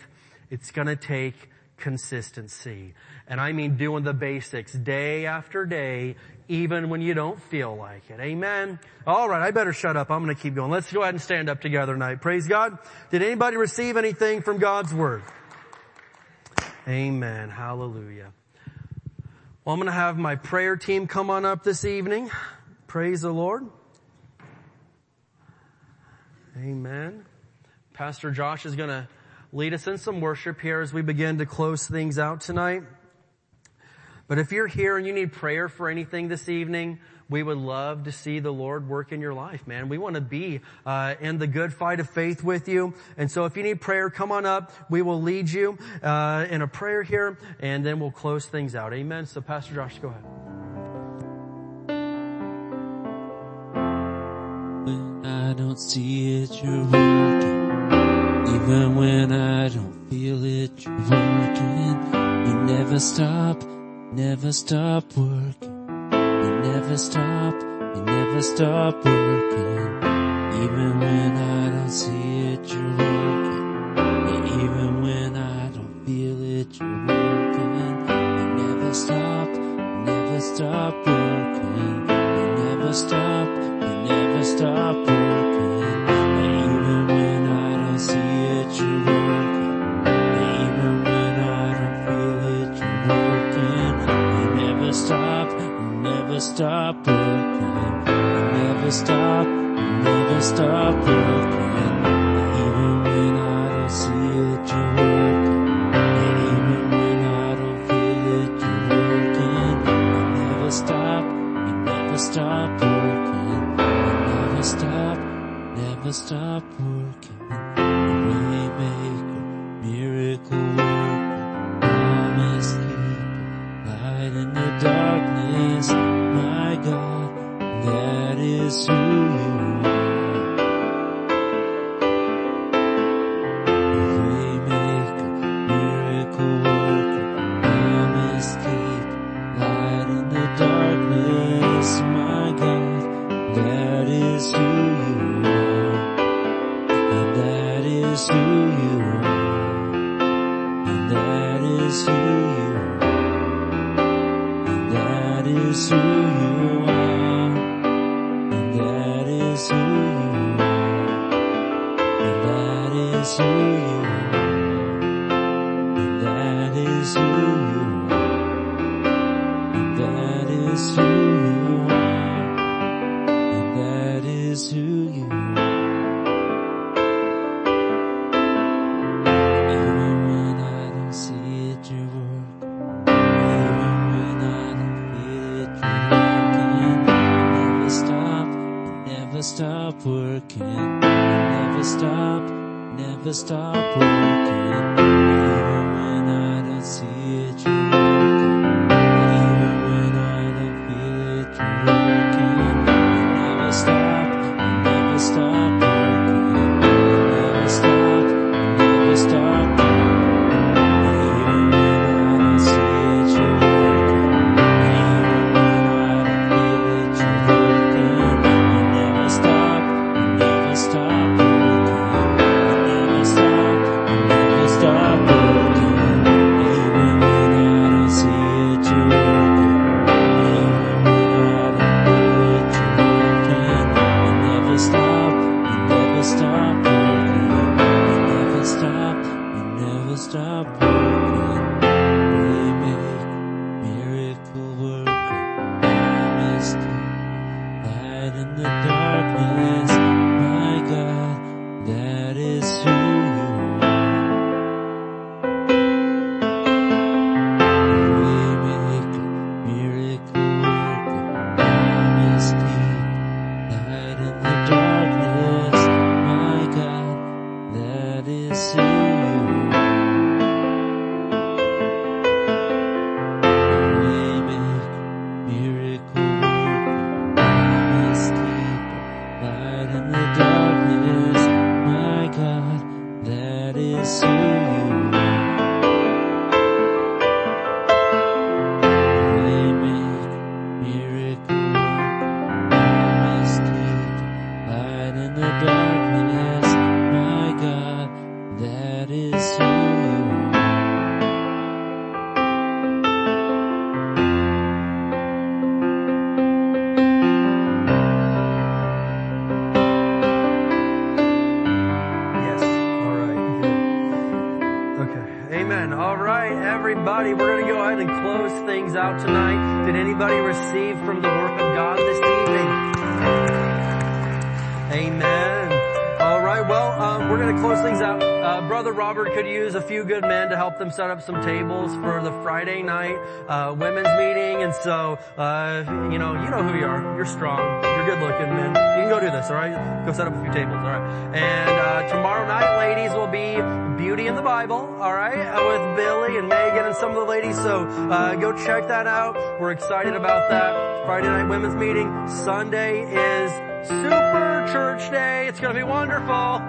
it's going to take consistency. And I mean doing the basics day after day, even when you don't feel like it. Amen. All right, I better shut up. I'm going to keep going. Let's go ahead and stand up together tonight. Praise God. Did anybody receive anything from God's word? Amen. Hallelujah. Well, I'm going to have my prayer team come on up this evening. Praise the Lord. Amen. Pastor Josh is going to lead us in some worship here as we begin to close things out tonight. But if you're here and you need prayer for anything this evening, we would love to see the Lord work in your life, man. We want to be in the good fight of faith with you. And so if you need prayer, come on up. We will lead you in a prayer here, and then we'll close things out. Amen. So Pastor Josh, go ahead. When I don't see it, you're working. Even when I don't feel it, you're working. You never stop working. You never stop working. Even when I don't see it, you're working. Even when I don't feel it, you're working. You never stop working. You never stop working. Even when I don't see it, you're working. Even when I don't feel it, you're working. You never stop working. You never stop working. Even when I don't see it, you're working. Even when I don't feel it, you're working. You never stop working. Never stop working. Waymaker, miracle worker, promise keeper, light in the darkness, my God, that is who you are. Waymaker, miracle worker, promise keeper, light in the darkness, my God, that is who you are. Who you are, and that is who you are, and that is who you are, and that is who you are, and that is who you are, and that is who you are, and that is who you are, and that is who you are. Working, never stop working. Even when I don't see it, you're working. Even when I don't feel it, you're working. Never stop working. Never stop working. Even when I don't see it, you're working. Even when I don't feel it, you're working. Never stop. We're we're going to close things out. Brother Robert could use a few good men to help them set up some tables for the Friday night women's meeting. And so, you know who you are. You're strong. You're good looking, men. You can go do this, all right? Go set up a few tables, all right? And tomorrow night, ladies, will be Beauty in the Bible, all right, with Billy and Megan and some of the ladies. So go check that out. We're excited about that. Friday night women's meeting. Sunday is Super Church Day. It's going to be wonderful.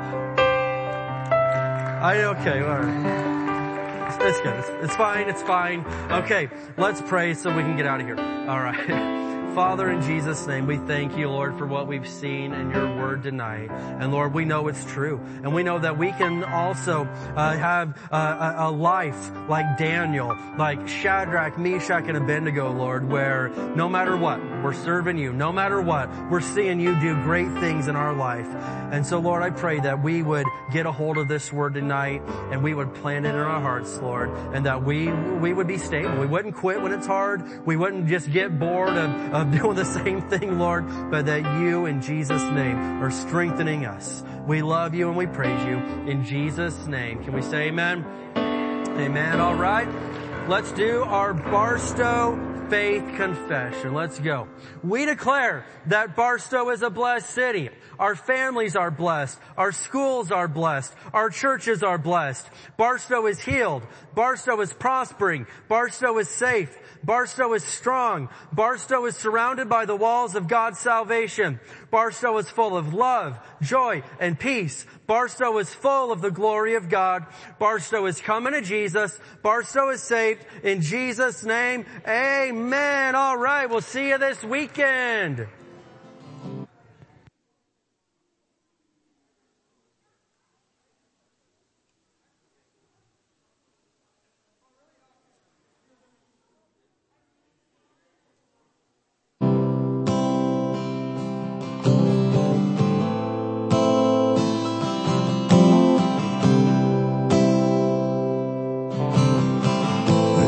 Okay, all right. It's good. It's fine. It's fine. Okay, let's pray so we can get out of here. All right. Father, in Jesus' name, we thank you, Lord, for what we've seen in your word tonight. And, Lord, we know it's true. And we know that we can also have a life like Daniel, like Shadrach, Meshach, and Abednego, Lord, where no matter what, we're serving you. No matter what, we're seeing you do great things in our life. And so, Lord, I pray that we would get a hold of this word tonight and we would plant it in our hearts, Lord, and that we would be stable. We wouldn't quit when it's hard. We wouldn't just get bored of doing the same thing, Lord, but that you, in Jesus' name, are strengthening us. We love you and we praise you. In Jesus' name. Can we say amen? Amen. All right. Let's do our Barstow faith confession. Let's go. We declare that Barstow is a blessed city. Our families are blessed. Our schools are blessed. Our churches are blessed. Barstow is healed. Barstow is prospering. Barstow is safe. Barstow is strong. Barstow is surrounded by the walls of God's salvation. Barstow is full of love, joy, and peace. Barstow is full of the glory of God. Barstow is coming to Jesus. Barstow is saved. In Jesus' name, amen. All right, we'll see you this weekend.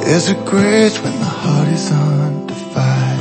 There's a grace when the heart is on fire.